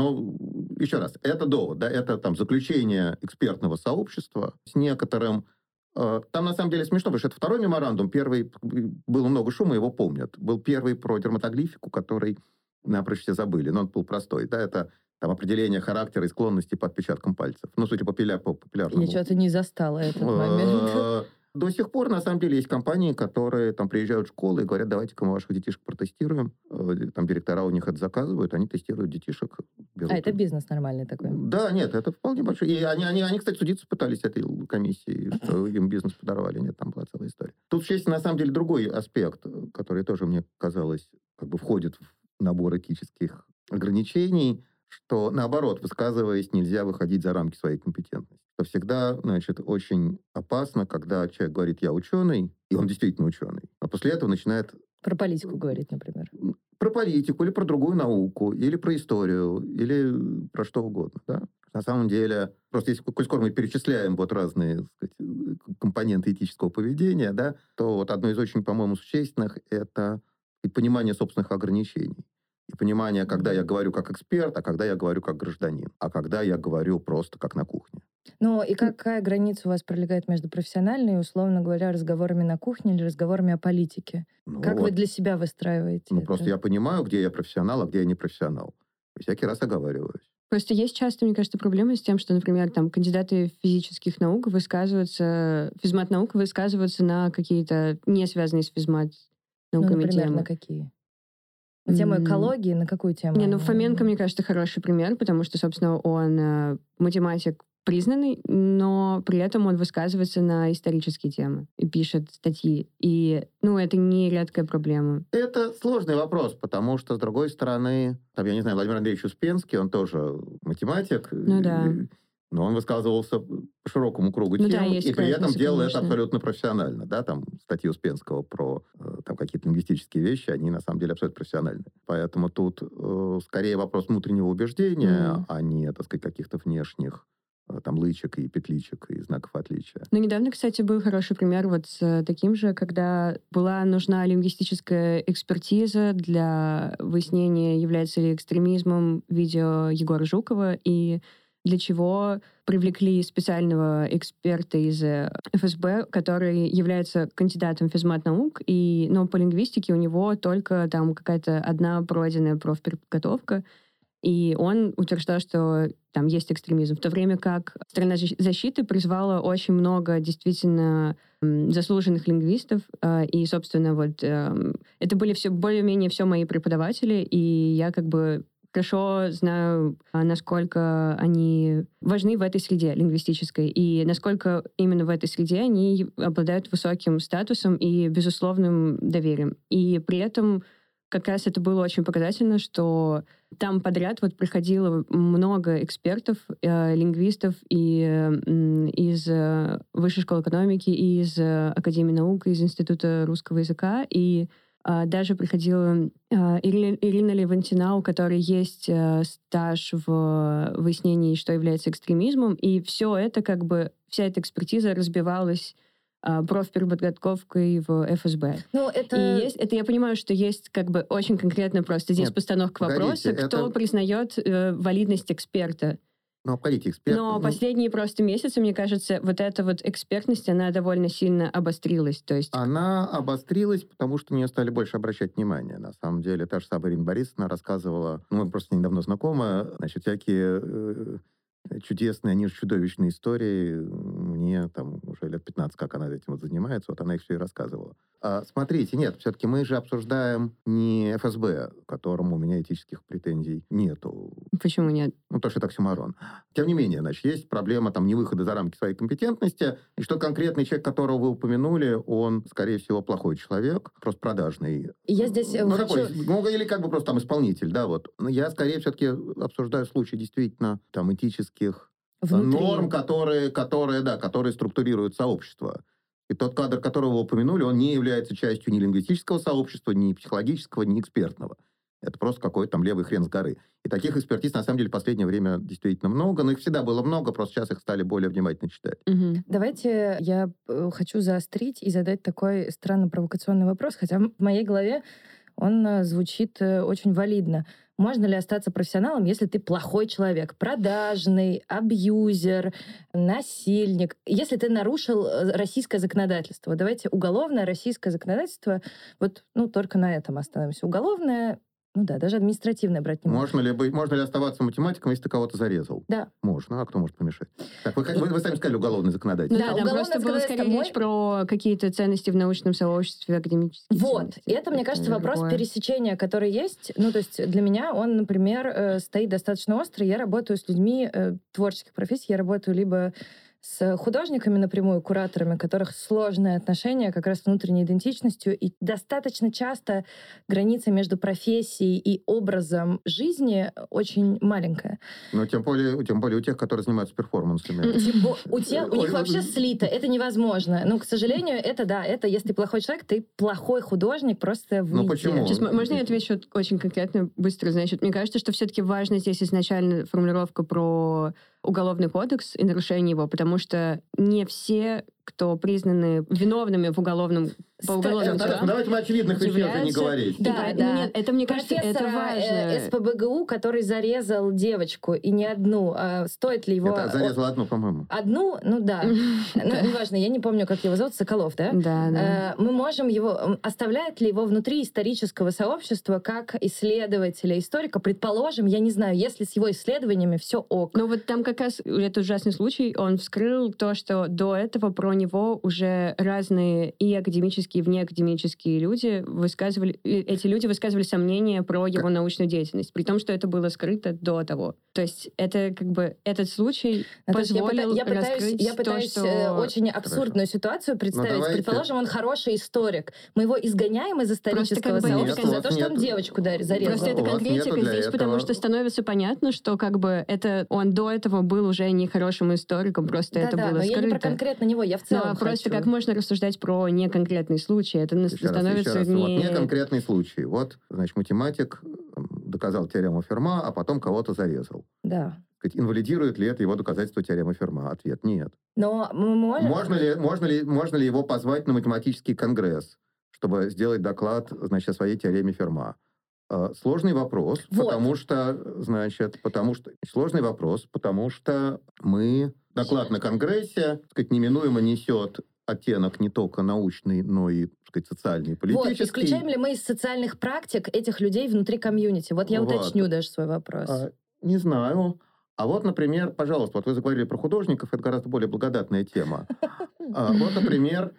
еще раз, это довод, да, это заключение экспертного сообщества с некоторым... Там, на самом деле, смешно, потому что это второй меморандум, первый... Было много шума, его помнят. Был первый про дерматоглифику, который напрочь все забыли, но он был простой, да, это... определение характера и склонности по отпечаткам пальцев. Судя по популярному. Я что-то не застала этот момент. До сих пор, на самом деле, есть компании, которые там приезжают в школы и говорят, давайте-ка мы ваших детишек протестируем. Там директора у них это заказывают, они тестируют детишек. Берут. А это бизнес нормальный такой? Да, нет, это вполне большой. И они, кстати, судиться пытались этой комиссии, что им бизнес подорвали. Нет, там была целая история. Тут есть, на самом деле, другой аспект, который тоже, мне казалось, как бы входит в набор этических ограничений, что, наоборот, высказываясь, нельзя выходить за рамки своей компетентности. Что всегда, значит, очень опасно, когда человек говорит «я ученый», и он действительно ученый, а после этого начинает... Про политику говорить, например. Про политику, или про другую науку, или про историю, или про что угодно, да? На самом деле, просто если скоро мы перечисляем вот разные, так сказать, компоненты этического поведения, да, то вот одно из очень, по-моему, существенных – это и понимание собственных ограничений. И понимание, когда я говорю как эксперт, а когда я говорю как гражданин, а когда я говорю просто как на кухне. Ну, и какая граница у вас пролегает между профессиональной и, условно говоря, разговорами на кухне или разговорами о политике? Ну, как вот вы для себя выстраиваете это? Просто я понимаю, где я профессионал, а где я не профессионал. И всякий раз оговариваюсь. Просто есть часто, мне кажется, проблемы с тем, что, например, там кандидаты физических наук высказываются, физмат-наук высказываются на какие-то не связанные с физмат-науками темы. Ну, например, на какие? На тему экологии, на какую тему? Не, ну Фоменко, мне кажется, хороший пример, потому что, собственно, он математик признанный, но при этом он высказывается на исторические темы и пишет статьи. И, ну, это не редкая проблема. Это сложный вопрос, потому что, с другой стороны, там, я не знаю, Владимир Андреевич Успенский, он тоже математик. Ну да. Но он высказывался по широкому кругу тем, да, и при этом делал конечно. Это абсолютно профессионально. Да? Там статьи Успенского про там, какие-то лингвистические вещи, они на самом деле абсолютно профессиональные. Поэтому тут скорее вопрос внутреннего убеждения, а не, так сказать, каких-то внешних там лычек и петличек, и знаков отличия. Ну, недавно, кстати, был хороший пример вот с таким же, когда была нужна лингвистическая экспертиза для выяснения, является ли экстремизмом видео Егора Жукова, и для чего привлекли специального эксперта из ФСБ, который является кандидатом физмат-наук, но по лингвистике у него только там какая-то одна пройденная профподготовка, и он утверждал, что там есть экстремизм. В то время как «Страна защиты» призвала очень много действительно заслуженных лингвистов, и, собственно, вот это были все, более-менее все мои преподаватели, и я как бы хорошо знаю, насколько они важны в этой среде лингвистической, и насколько именно в этой среде они обладают высоким статусом и безусловным доверием. И при этом как раз это было очень показательно, что там подряд вот приходило много экспертов, лингвистов и из Высшей школы экономики, и из Академии наук, и из Института русского языка, и даже приходила Ирина Левантина, у которой есть стаж в выяснении, что является экстремизмом, и все это, как бы, вся эта экспертиза разбивалась профпереподготовкой в ФСБ. Ну, это... И есть, это я понимаю, что есть как бы очень конкретно просто здесь постановка вопроса, кто признает валидность эксперта. Ну, обходите эксперты. Но последние просто месяцы, мне кажется, вот эта вот экспертность, она довольно сильно обострилась. То есть... Она обострилась, потому что на нее стали больше обращать внимание. На самом деле, та же Сабрина Борисовна рассказывала, мы просто недавно знакомы, значит, всякие чудесные, они же чудовищные истории. Мне там уже лет 15, как она этим вот занимается, вот она их все и рассказывала. А, смотрите, нет, все-таки мы же обсуждаем не ФСБ, к которому у меня этических претензий нету. Почему нет? Ну, потому что это оксюморон. Тем не менее, значит, есть проблема там невыхода за рамки своей компетентности, и что конкретный человек, которого вы упомянули, он, скорее всего, плохой человек, просто продажный. Я здесь такой, или как бы просто там исполнитель, да, вот. Но я, скорее, все-таки обсуждаю случаи действительно там этических норм, которые структурируют сообщество. И тот кадр, которого вы упомянули, он не является частью ни лингвистического сообщества, ни психологического, ни экспертного. Это просто какой-то там левый хрен с горы. И таких экспертиз, на самом деле, в последнее время действительно много, но их всегда было много, просто сейчас их стали более внимательно читать. Угу. Давайте я хочу заострить и задать такой странно-провокационный вопрос, хотя в моей голове он звучит очень валидно. Можно ли остаться профессионалом, если ты плохой человек, продажный, абьюзер, насильник? Если ты нарушил российское законодательство. Давайте уголовное российское законодательство, вот, ну, только на этом остановимся. Уголовное Ну да, даже административное брать не можно. Можно ли оставаться математиком, если ты кого-то зарезал? Да. Можно, а кто может помешать? Так, вы сами сказали уголовное законодательство. Да, да, просто было скорее речь про какие-то ценности в научном сообществе, академические ценности. Вот, и это, мне кажется, вопрос пересечения, который есть. Ну, то есть для меня он, например, стоит достаточно остро. Я работаю с людьми творческих профессий, я работаю либо с художниками напрямую, кураторами, у которых сложное отношение как раз с внутренней идентичностью, и достаточно часто граница между профессией и образом жизни очень маленькая. Но тем более у тех, которые занимаются перформансами. У них вообще слито, это невозможно. Ну, к сожалению, это если ты плохой человек, ты плохой художник просто в. Ну почему? Можно я отвечу очень конкретно, быстро? Значит, мне кажется, что все-таки важно здесь изначально формулировка про уголовный кодекс и нарушение его, потому что не все, кто признаны виновными в уголовном, по уголовным делам... Давайте мы очевидных вещей не говорить. Да, да. Нет, это, мне кажется, это важно. СПБГУ, который зарезал девочку, и не одну, стоит ли его... Зарезал одну, по-моему. Одну? Ну да. Ну, неважно, я не помню, как его зовут, Соколов, да? Да, да. Мы можем его... Оставляет ли его внутри исторического сообщества как исследователя, историка? Предположим, я не знаю, если с его исследованиями все ок. Ну вот там как раз этот ужасный случай, он вскрыл то, что до этого про него уже разные и академические, и внеакадемические люди высказывали сомнения про его научную деятельность, при том, что это было скрыто до того. То есть это как бы этот случай позволил раскрыть то, что... очень абсурдную ситуацию представить. Ну, предположим, он хороший историк. Мы его изгоняем из исторического сообщества за то, что он девочку зарезал. Просто это конкретика здесь, потому что становится понятно, что как бы это он до этого был уже не хорошим историком, просто это было скрыто. Да, но я не про конкретно него, я в целом хочу. Просто как можно рассуждать про неконкретный случай? Это становится не... Вот неконкретный случай. Вот, значит, математик доказал теорему Ферма, а потом кого-то зарезал. Да. Инвалидирует ли это его доказательство теоремы Ферма? Ответ – нет. Но мы можем... Можно ли его позвать на математический конгресс, чтобы сделать доклад, значит, о своей теореме Ферма? Сложный вопрос, вот. потому что мы... Доклад на конгрессе, так сказать, неминуемо несет оттенок не только научный, но и, так сказать, социальный и политический. Вот, исключаем ли мы из социальных практик этих людей внутри комьюнити? Вот я уточню даже свой вопрос. Не знаю. А вот, например, пожалуйста, вот вы заговорили про художников, это гораздо более благодатная тема. Вот, например...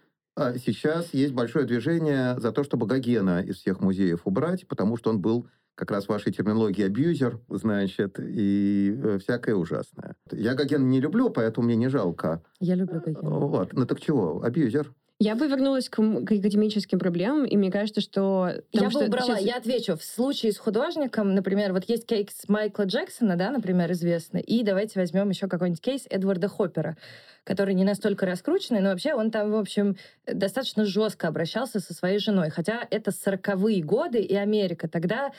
Сейчас есть большое движение за то, чтобы Гогена из всех музеев убрать, потому что он был, как раз в вашей терминологии, абьюзер, значит, и всякое ужасное. Я Гогена не люблю, поэтому мне не жалко. Я люблю Гогена. Вот. Ну так чего? Абьюзер. Я бы вернулась к академическим проблемам, и мне кажется, что... Я отвечу. В случае с художником, например, вот есть кейс Майкла Джексона, да, например, известный, и давайте возьмем еще какой-нибудь кейс Эдварда Хоппера, который не настолько раскрученный, но вообще он там, в общем, достаточно жестко обращался со своей женой, хотя это 40-е годы и Америка. Тогда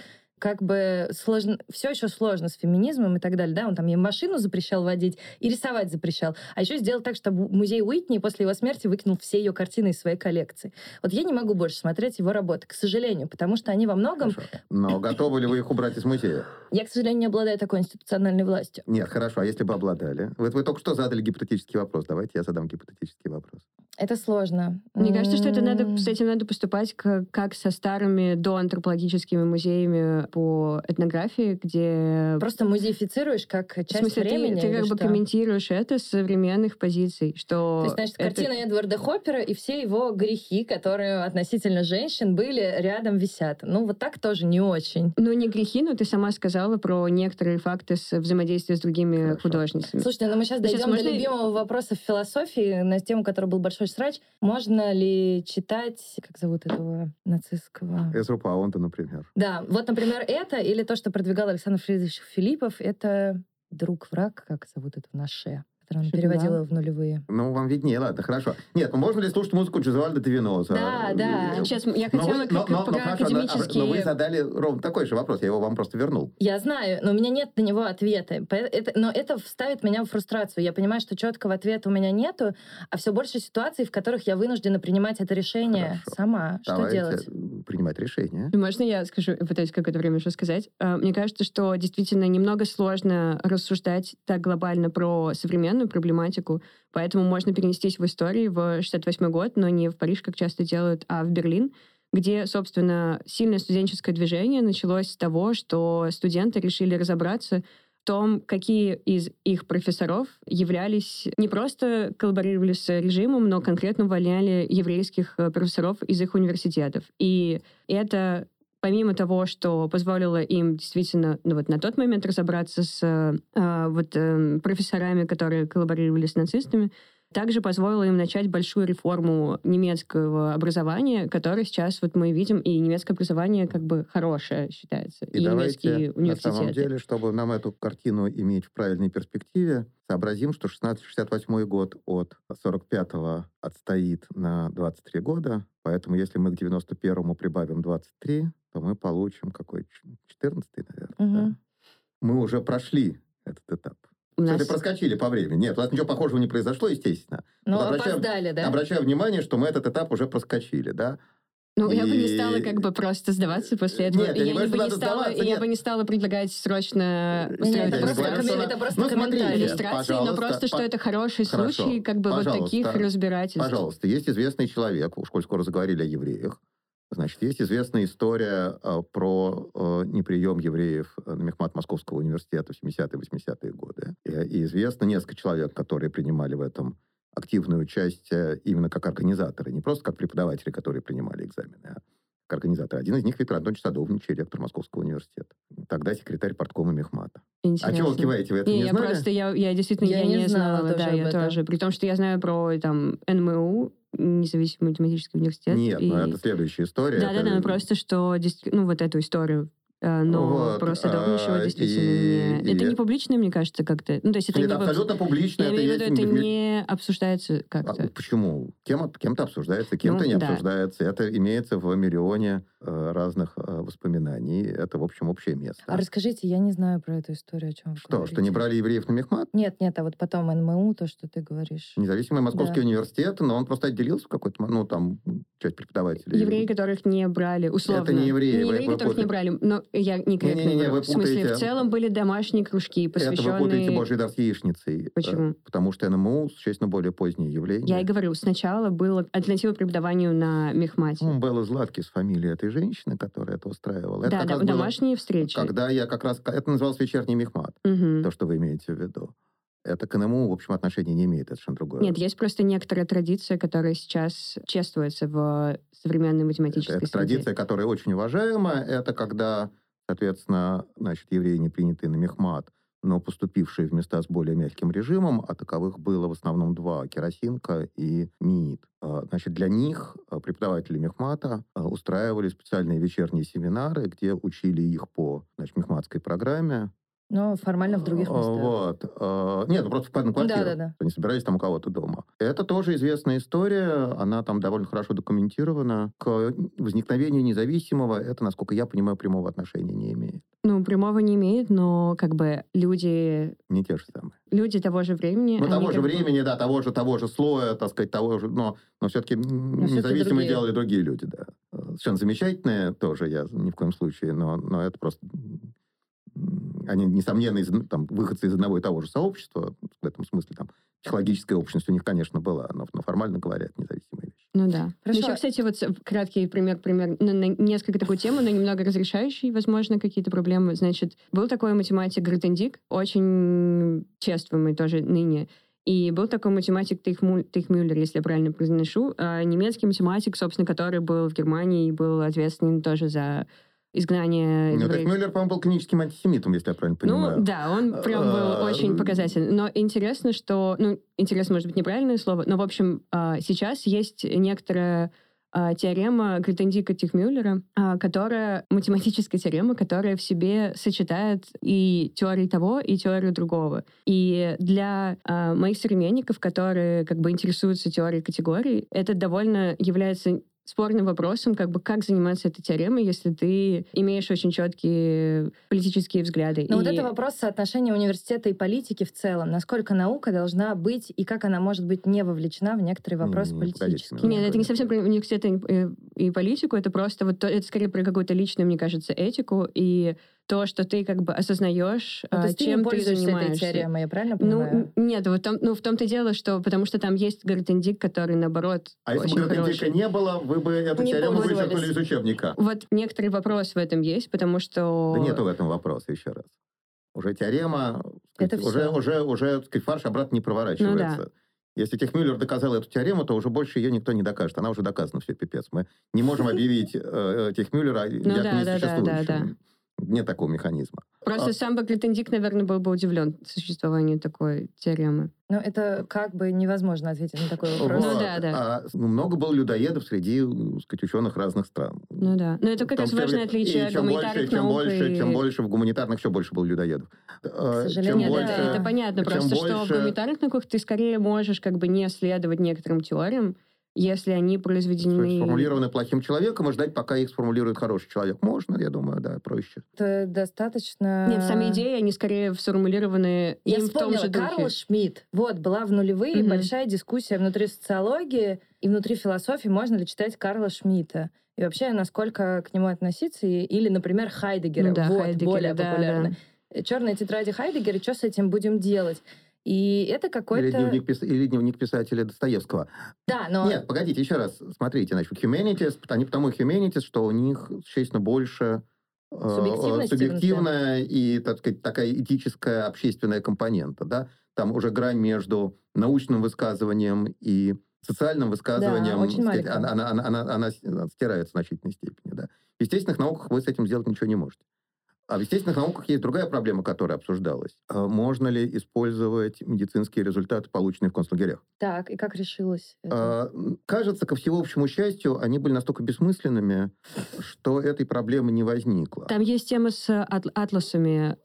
как бы сложно, все еще сложно с феминизмом и так далее. Да? Он там ей машину запрещал водить и рисовать запрещал. А еще сделал так, что музей Уитни после его смерти выкинул все ее картины из своей коллекции. Вот я не могу больше смотреть его работы, к сожалению, потому что они во многом... Хорошо. Но готовы ли вы их убрать из музея? Я, к сожалению, не обладаю такой институциональной властью. Нет, хорошо, а если бы обладали? Вы только что задали гипотетический вопрос. Давайте я задам гипотетический вопрос. Это сложно. Мне кажется, что с этим надо поступать как со старыми доантропологическими музеями по этнографии, где... Просто музеифицируешь как часть времени? Ты как бы комментируешь это с современных позиций, что... То есть, значит, картина Эдварда Хоппера и все его грехи, которые относительно женщин были, рядом висят. Ну, вот так тоже не очень. Ну, не грехи, но ты сама сказала про некоторые факты взаимодействия с другими художницами. Слушайте, ну мы сейчас дойдем до любимого вопроса в философии, на тему, которой был большой срач. Можно ли читать, как зовут этого нацистского? Эзру Пауэнда, например. Да, вот, например, это или то, что продвигал Александр Фридрих Филиппов, это «Друг-враг», как зовут это, «Наше», которое он переводил в нулевые. Ну, вам виднее, ладно, хорошо. Нет, ну можно ли слушать музыку Джизуальда Девиноза? Да, да. Сейчас я хотела про академические... Но вы задали ровно такой же вопрос, я его вам просто вернул. Я знаю, но у меня нет на него ответа. Но это вставит меня в фрустрацию. Я понимаю, что четкого ответа у меня нету, а все больше ситуаций, в которых я вынуждена принимать это решение сама. Что делать? Принимать решение. Можно я скажу, пытаюсь какое-то время уже сказать? Мне кажется, что действительно немного сложно рассуждать так глобально про современную проблематику, поэтому можно перенестись в историю в 68 год, но не в Париж, как часто делают, а в Берлин, где, собственно, сильное студенческое движение началось с того, что студенты решили разобраться в том, какие из их профессоров являлись, не просто коллаборировали с режимом, но конкретно увольняли еврейских профессоров из их университетов. И это, помимо того, что позволило им действительно на тот момент разобраться с профессорами, которые коллаборировали с нацистами, также позволило им начать большую реформу немецкого образования, которое сейчас мы видим, и немецкое образование хорошее считается. И давайте на самом деле, чтобы нам эту картину иметь в правильной перспективе, сообразим, что 1668 год от 45-го отстоит на 23 года, поэтому если мы к 91-му прибавим 23, то мы получим 14-й, наверное. Угу. Да? Мы уже прошли этот этап. Кстати, проскочили по времени. Нет, у нас ничего похожего не произошло, естественно. Но опоздали, да? Обращаю внимание, что мы этот этап уже проскочили, да? Я бы не стала просто сдаваться после этого. Нет, я бы не стала предлагать срочно устраивать. Это просто комментарий. Иллюстрации, но просто, что это хороший случай, таких разбирательств. Пожалуйста, есть известный человек, уж коль скоро заговорили о евреях, значит, есть известная история про неприем евреев на мехмат Московского университета в 70-е, 80-е годы. И известно несколько человек, которые принимали в этом активную часть именно как организаторы, не просто как преподаватели, которые принимали экзамены, а как организаторы. Один из них Виктор Антонович Садовнич, ректор Московского университета. Тогда секретарь парткома мехмата. Интересно. А чего вы киваете? Вы это не знали? Я действительно не знала, при том, что я знаю про НМУ, Независимый математический университет. Нет, это следующая история. Да, просто что... эту историю. Просто Садовничева действительно не... Это не публичное, мне кажется, как-то. Абсолютно публичное. Это не обсуждается как-то. Почему? Кем-то обсуждается, кем-то не обсуждается. Это имеется в миллионе разных воспоминаний. Это, в общем, общее место. А расскажите, я не знаю про эту историю, о чем вы говорите. Что не брали евреев на мехмат? Нет, а потом НМУ, то, что ты говоришь. Независимый Московский университет, но он просто отделился в какой-то, часть преподавателей. Евреи, которых не брали, условно. Это не евреи. Не евреи, которых не брали, но я некорректно говорю. В смысле, в целом были домашние кружки, посвященные... Это вы путаете божий дар с яичницей. Почему? Потому что НМУ существенно более позднее явление. Я и говорю, сначала было альтернатива преподаванию на мехмате. Белла Златкис, фамилия этой женщины, которая это устраивала. Да, это домашние встречи. Когда я как раз... Это называлось вечерний мехмат, то, что вы имеете в виду. Это к НМУ, в общем, отношения не имеет, это совершенно другое. Нет, есть просто некоторая традиция, которая сейчас чествуется в современной математической среде. Это традиция, которая очень уважаема. Это когда, соответственно, евреи, не принятые на мехмат, но поступившие в места с более мягким режимом, а таковых было в основном два — Керосинка и МИИТ. Для них преподаватели мехмата устраивали специальные вечерние семинары, где учили их по мехматской программе. Но формально в других местах. Нет, просто в квартиру. Да. Они собирались там у кого-то дома. Это тоже известная история. Она там довольно хорошо документирована. К возникновению независимого это, насколько я понимаю, прямого отношения не имеет. Прямого не имеет, но люди... Не те же самые. Люди того же времени... того же слоя, того же... Но все-таки независимые делали другие люди, да. Совершенно замечательные тоже, я ни в коем случае, но это просто... Они, несомненно, выходцы из одного и того же сообщества. В этом смысле психологическая общность у них, конечно, была, но формально говоря, это независимые вещи. Хорошо. Еще, кстати, краткий пример на несколько такую тему, но немного разрешающий, возможно, какие-то проблемы. Был такой математик Гротендик, очень чествуемый тоже ныне. И был такой математик Тейхмюллер, если я правильно произношу, немецкий математик, собственно, который был в Германии и был ответственен тоже за... изгнание... Тейхмюллер, по-моему, был клиническим антисемитом, если я правильно понимаю. Он прям был очень показательный. Но интересно, что... интересно, может быть, неправильное слово, но, в общем, сейчас есть некоторая теорема Гротендика Тейхмюллера, математическая теорема, которая в себе сочетает и теорию того, и теорию другого. И для моих современников, которые интересуются теорией категорий, это довольно является... спорным вопросом, как заниматься этой теоремой, если ты имеешь очень четкие политические взгляды. Это вопрос соотношения университета и политики в целом. Насколько наука должна быть и как она может быть не вовлечена в некоторые вопросы политические. Нет, это не совсем про университет и политику, это просто это скорее про какую-то личную, мне кажется, этику и то, что ты как бы осознаешь, чем ты занимаешься. Этой теоремой, я правильно понимаю? Ну, нет, вот там, ну, в том-то и дело, что потому что там есть Гротендик, который, наоборот, а очень хороший. А если бы Гротендика не было, вы бы эту теорему вычеркнули из учебника. Вот некоторый вопрос в этом есть, потому что... Да нету в этом вопроса, еще раз. Уже теорема, это уже фарш обратно не проворачивается. Ну, да. Если Тейхмюллер доказал эту теорему, то уже больше ее никто не докажет. Она уже доказана, все, пипец. Мы не можем объявить Тейхмюллера несуществующим. Нет такого механизма. Просто сам бы Гротендик, наверное, был бы удивлен существованию такой теоремы. Ну, это как бы невозможно ответить на такой вопрос. Вот. Ну, да, да. Много было людоедов среди, так сказать, ученых разных стран. Ну, да. Но это как раз важное отличие гуманитарных наук. Чем больше в гуманитарных, все больше было людоедов. К сожалению, чем больше, да, это понятно. Просто что в гуманитарных науках ты скорее можешь как бы не следовать некоторым теориям, если они произведены... Сформулированы плохим человеком, и ждать, пока их сформулирует хороший человек. Можно, я думаю, да, проще. Это достаточно... Нет, сами идеи, они скорее сформулированы я им в том же духе. Я вспомнила, Карл Шмитт. Вот, была в нулевые большая дискуссия внутри социологии и внутри философии, можно ли читать Карла Шмитта. И вообще, насколько к нему относиться. Или, например, Хайдеггера. Ну, да, вот, Хайдеггер, более популярно. Да. «Черные тетради» Хайдеггера, что с этим будем делать? И это какой-то... Или дневник писателя Достоевского. Да, но... Нет, погодите, еще раз. Смотрите, значит, humanities, они потому humanities, что у них существенно больше субъективная и, так сказать, такая этическая общественная компонента. Да? Там уже грань между научным высказыванием и социальным высказыванием, да, очень маленькая, она стирается в значительной степени. Да? В естественных науках вы с этим сделать ничего не можете. А в естественных науках есть другая проблема, которая обсуждалась. Можно ли использовать медицинские результаты, полученные в концлагерях? Так, и как решилось это? Кажется, ко всеобщему счастью, они были настолько бессмысленными, что этой проблемы не возникло. Там есть тема с атласами,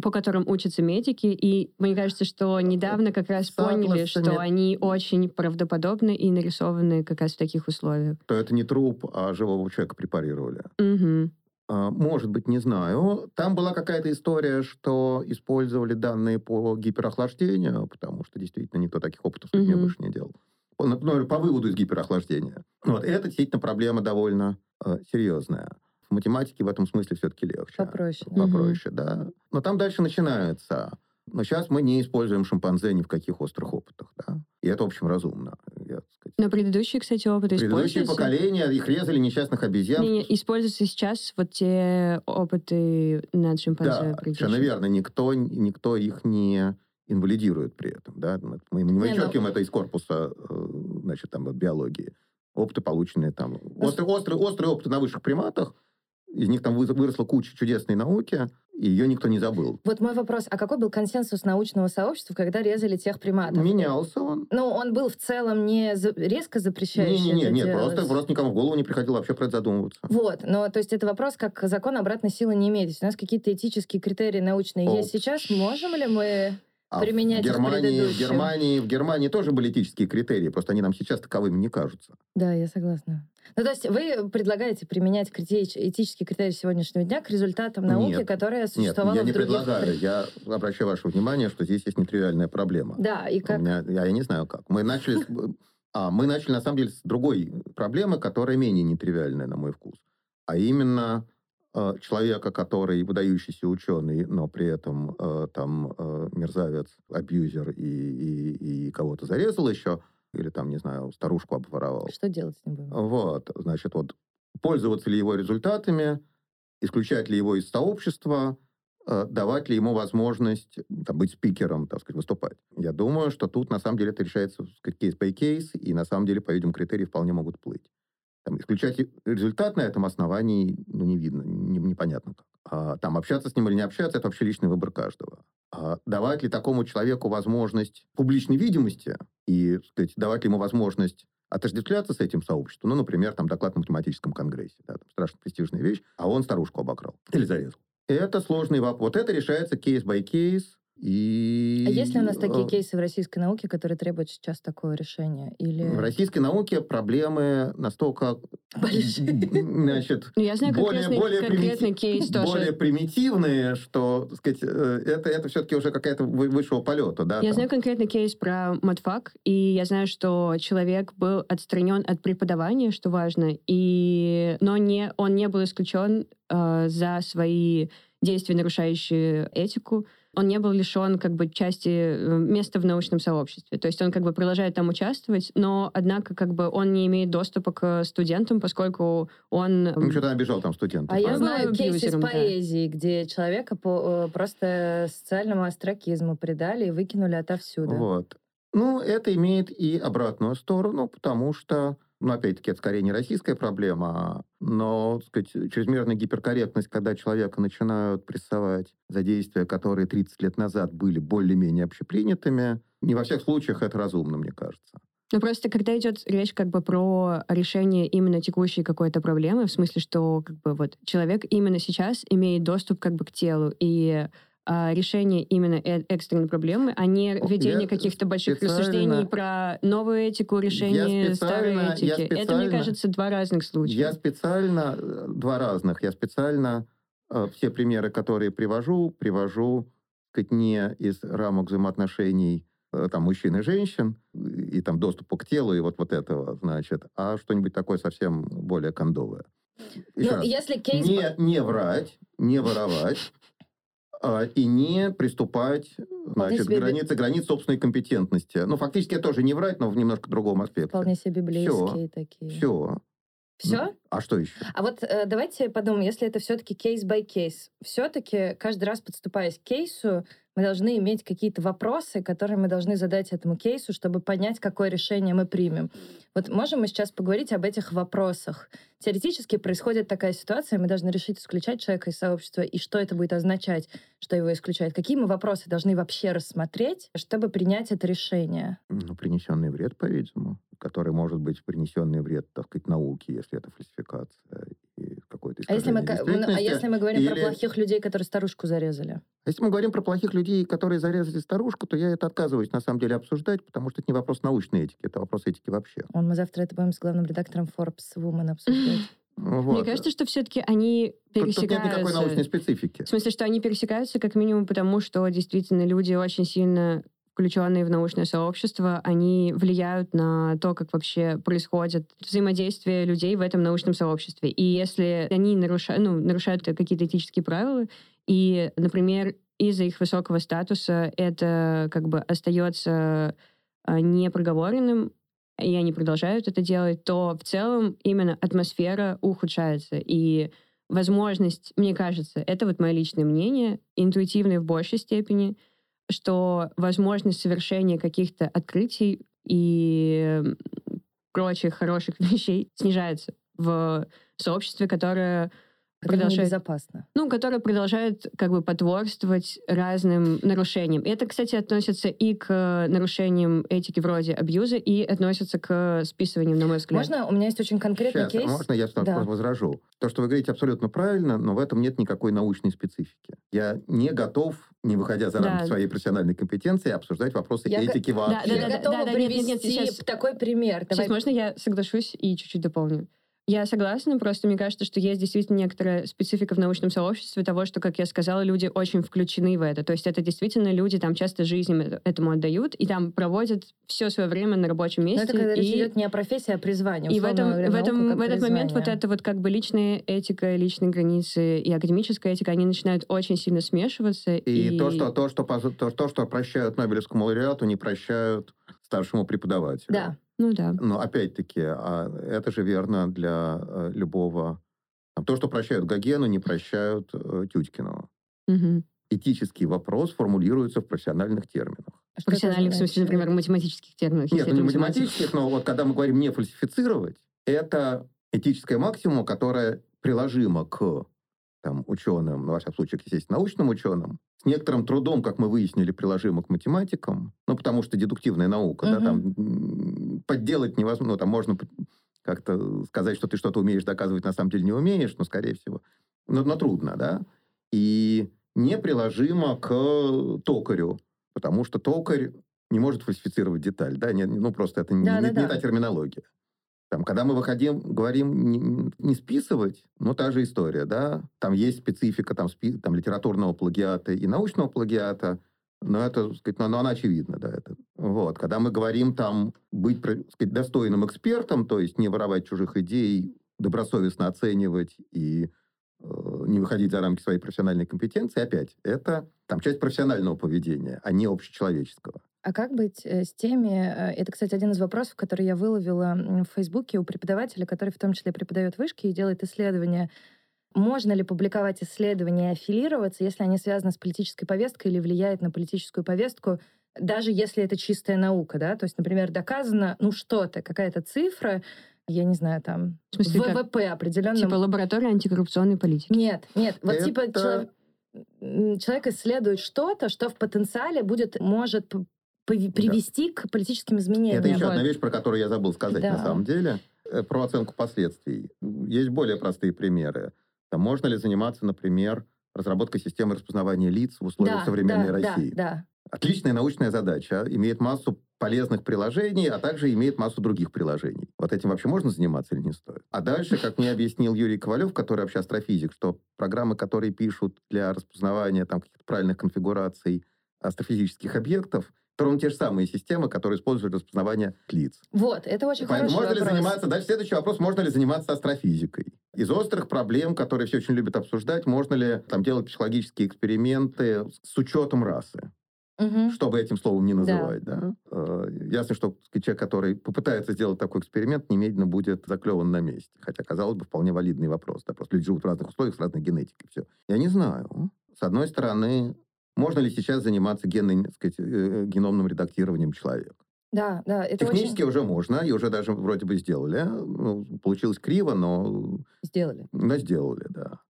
по которым учатся медики, и мне кажется, что недавно как раз поняли, что они очень правдоподобны и нарисованы как раз в таких условиях. То это не труп, а живого человека препарировали. Угу. Может быть, не знаю. Там была какая-то история, что использовали данные по гиперохлаждению, потому что действительно никто таких опытов с людьми больше не делал. Например, по выводу из гиперохлаждения. Вот. Это действительно проблема довольно серьезная. В математике в этом смысле все-таки легче. Попроще, да. Но там дальше начинается. Но сейчас мы не используем шимпанзе ни в каких острых опытах. Да? И это, в общем, разумно. Но предыдущие, кстати, опыты используются. Предыдущие поколения, их резали, несчастных обезьян. Не, используются сейчас вот те опыты над шимпанзе. Да, совершенно верно. Никто их не инвалидирует при этом. Да? Мы не вычеркиваем это из корпуса, значит, там, биологии. Опыты, полученные там. Острые опыты на высших приматах. Из них там выросла куча чудесной науки, и ее никто не забыл. Вот мой вопрос, а какой был консенсус научного сообщества, когда резали тех приматов? Менялся он. Ну, он был в целом не резко запрещающий. Нет, просто никому в голову не приходило вообще про это задумываться. Вот, но то есть это вопрос, как закон обратной силы не имеет. У нас какие-то этические критерии научные есть сейчас. Можем ли мы применять их предыдущим? В Германии тоже были этические критерии, просто они нам сейчас таковыми не кажутся. Да, я согласна. Ну, то есть вы предлагаете применять этические критерии сегодняшнего дня к результатам науки, которая существовала в других... Нет, я не предлагаю. Я обращаю ваше внимание, что здесь есть нетривиальная проблема. Да, и как? Я не знаю, как. Мы начали, на самом деле, с другой проблемы, которая менее нетривиальная, на мой вкус. А именно человека, который выдающийся ученый, но при этом там мерзавец, абьюзер и кого-то зарезал еще... или там, не знаю, старушку обворовал. Что делать с ним будем? Вот, значит, вот, пользоваться ли его результатами, исключать ли его из сообщества, давать ли ему возможность там, быть спикером, так сказать, выступать. Я думаю, что тут, на самом деле, это решается кейс-бай-кейс, и, на самом деле, по-видимому, критерии вполне могут плыть. Там, исключать результат на этом основании, не видно, непонятно как. Там, общаться с ним или не общаться, это вообще личный выбор каждого. Давать ли такому человеку возможность публичной видимости и, так сказать, давать ли ему возможность отождествляться с этим сообществом, ну, например, там, доклад на математическом конгрессе, да, там, страшно престижная вещь, а он старушку обокрал или зарезал. Это сложный вопрос. Вот это решается кейс-бай-кейс. И... А есть ли у нас такие кейсы в российской науке, которые требуют сейчас такое решение? Или... В российской науке проблемы настолько... Значит, я знаю конкретный кейс тоже. Более примитивные, что, так сказать, это все-таки уже какая-то высшего полета. Да, я знаю конкретный кейс про матфак, и я знаю, что человек был отстранен от преподавания, что важно, но он не был исключен за свои... действия, нарушающие этику, он не был лишен как бы части места в научном сообществе. То есть он как бы продолжает там участвовать, но, однако, как бы он не имеет доступа к студентам, поскольку он... Он что-то обижал там студентов. А я знаю кейс из поэзии, где человека просто социальному остракизму придали и выкинули отовсюду. Вот. Ну, это имеет и обратную сторону, потому что... Ну, опять-таки, это скорее не российская проблема, но, так сказать, чрезмерная гиперкорректность, когда человека начинают прессовать за действия, которые 30 лет назад были более-менее общепринятыми, не во всех случаях это разумно, мне кажется. Ну, просто когда идет речь как бы про решение именно текущей какой-то проблемы, в смысле, что как бы вот человек именно сейчас имеет доступ как бы к телу, и решение именно экстренной проблемы, а не введение каких-то больших рассуждений про новую этику, решение старой этики. Это, мне кажется, два разных случая. Я специально все примеры, которые привожу, так сказать, не из рамок взаимоотношений там, мужчин и женщин, и там доступа к телу, и вот этого, значит, а что-нибудь такое совсем более кондовое. Если кейс... не врать, не воровать, и не приступать, значит, к границе собственной компетентности. Ну, фактически, я тоже не врать, но в немножко другом аспекте. Вполне себе библейские такие. Все? А что еще? А вот давайте подумаем, если это все-таки кейс-бай-кейс. Все-таки, каждый раз подступаясь к кейсу, мы должны иметь какие-то вопросы, которые мы должны задать этому кейсу, чтобы понять, какое решение мы примем. Вот можем мы сейчас поговорить об этих вопросах? Теоретически происходит такая ситуация, мы должны решить, исключать человека из сообщества, и что это будет означать, что его исключают. Какие мы вопросы должны вообще рассмотреть, чтобы принять это решение? Ну, принесенный вред, по-видимому, который может быть принесенный вред, так сказать, науке, если это фальсификация и какое-то искажение действительности. А если мы говорим про плохих людей, которые старушку зарезали? Если мы говорим про плохих людей, которые зарезали старушку, то я это отказываюсь, на самом деле, обсуждать, потому что это не вопрос научной этики, это вопрос этики вообще. Мы завтра это будем с главным редактором Forbes Woman обсуждать. Вот. Мне кажется, что все-таки они пересекаются. Тут нет никакой научной специфики. В смысле, что они пересекаются, как минимум, потому что действительно люди очень сильно включенные в научное сообщество, они влияют на то, как вообще происходит взаимодействие людей в этом научном сообществе. И если они нарушают какие-то этические правила, и, например, из-за их высокого статуса это как бы остается непроговоренным, и они продолжают это делать, то в целом именно атмосфера ухудшается. И возможность, мне кажется, это вот мое личное мнение, интуитивное в большей степени, что возможность совершения каких-то открытий и прочих хороших вещей снижается в сообществе, которое продолжает как бы потворствовать разным нарушениям. И это, кстати, относится и к нарушениям этики вроде абьюза, и относится к списыванию, на мой взгляд. Можно? У меня есть очень конкретный кейс. Можно я возражу? То, что вы говорите, абсолютно правильно, но в этом нет никакой научной специфики. Я не готов, не выходя за рамки своей профессиональной компетенции, обсуждать вопросы этики вообще. Я готова привести такой пример. Сейчас можно я соглашусь и чуть-чуть дополню? Я согласна, просто мне кажется, что есть действительно некоторая специфика в научном сообществе того, что, как я сказала, люди очень включены в это. То есть это действительно люди там часто жизнь этому отдают и там проводят все свое время на рабочем месте. Но это когда речь идет не о профессии, а о призвании. И в этот момент вот эта вот как бы личная этика, личные границы и академическая этика, они начинают очень сильно смешиваться. И то, что прощают Нобелевскому лауреату, не прощают старшему преподавателю. Да. Ну да. Но опять-таки, это же верно для любого... То, что прощают Гогену, не прощают Тютькину. Угу. Этический вопрос формулируется в профессиональных терминах. В профессиональных, в смысле, например, математических терминах. Нет, не математических, но вот когда мы говорим «не фальсифицировать», это этическое максимум, которое приложимо к ученым, ну, во всяком случае, естественно, научным ученым, с некоторым трудом, как мы выяснили, приложимо к математикам, ну, потому что дедуктивная наука, да, там подделать невозможно, ну, там можно как-то сказать, что ты что-то умеешь, доказывать на самом деле не умеешь, но, скорее всего, но трудно, да, и не приложимо к токарю, потому что токарь не может фальсифицировать деталь, да, просто это не та терминология. Когда мы говорим не списывать, но та же история, да. Там есть специфика литературного плагиата и научного плагиата, но это, так сказать, она очевидна, да. Это. Вот. Когда мы говорим быть, так сказать, достойным экспертом, то есть не воровать чужих идей, добросовестно оценивать и не выходить за рамки своей профессиональной компетенции. Опять, это там часть профессионального поведения, а не общечеловеческого. А как быть с теми... Это, кстати, один из вопросов, который я выловила в Фейсбуке у преподавателя, который в том числе преподает в вышке и делает исследования. Можно ли публиковать исследования и аффилироваться, если они связаны с политической повесткой или влияют на политическую повестку, даже если это чистая наука, да? То есть, например, доказано, ну, что-то, какая-то цифра, я не знаю, там, в смысле, ВВП определенно. Типа лаборатория антикоррупционной политики. Нет. Вот это... типа человек исследует что-то, что в потенциале может привести к политическим изменениям. Это еще одна вещь, про которую я забыл сказать на самом деле. Про оценку последствий. Есть более простые примеры. Там, можно ли заниматься, например, разработкой системы распознавания лиц в условиях современной России? Да. Отличная научная задача, имеет массу полезных приложений, а также имеет массу других приложений. Вот этим вообще можно заниматься или не стоит? А дальше, как мне объяснил Юрий Ковалев, который вообще астрофизик, что программы, которые пишут для распознавания там, каких-то правильных конфигураций астрофизических объектов, ровно те же самые системы, которые используют распознавание лиц. Вот, это очень хороший вопрос. Дальше следующий вопрос, можно ли заниматься астрофизикой? Из острых проблем, которые все очень любят обсуждать, можно ли там делать психологические эксперименты с учетом расы? Чтобы этим словом не называть. Да? Ясно, что человек, который попытается сделать такой эксперимент, немедленно будет заклеван на месте. Хотя, казалось бы, вполне валидный вопрос. Да? Просто люди живут в разных условиях, с разной генетикой. Все. Я не знаю. С одной стороны... Можно ли сейчас заниматься геномным редактированием человека? Да. Это технически очень... уже можно, и уже даже вроде бы сделали. Ну, получилось криво, но... Сделали. Да, сделали, да.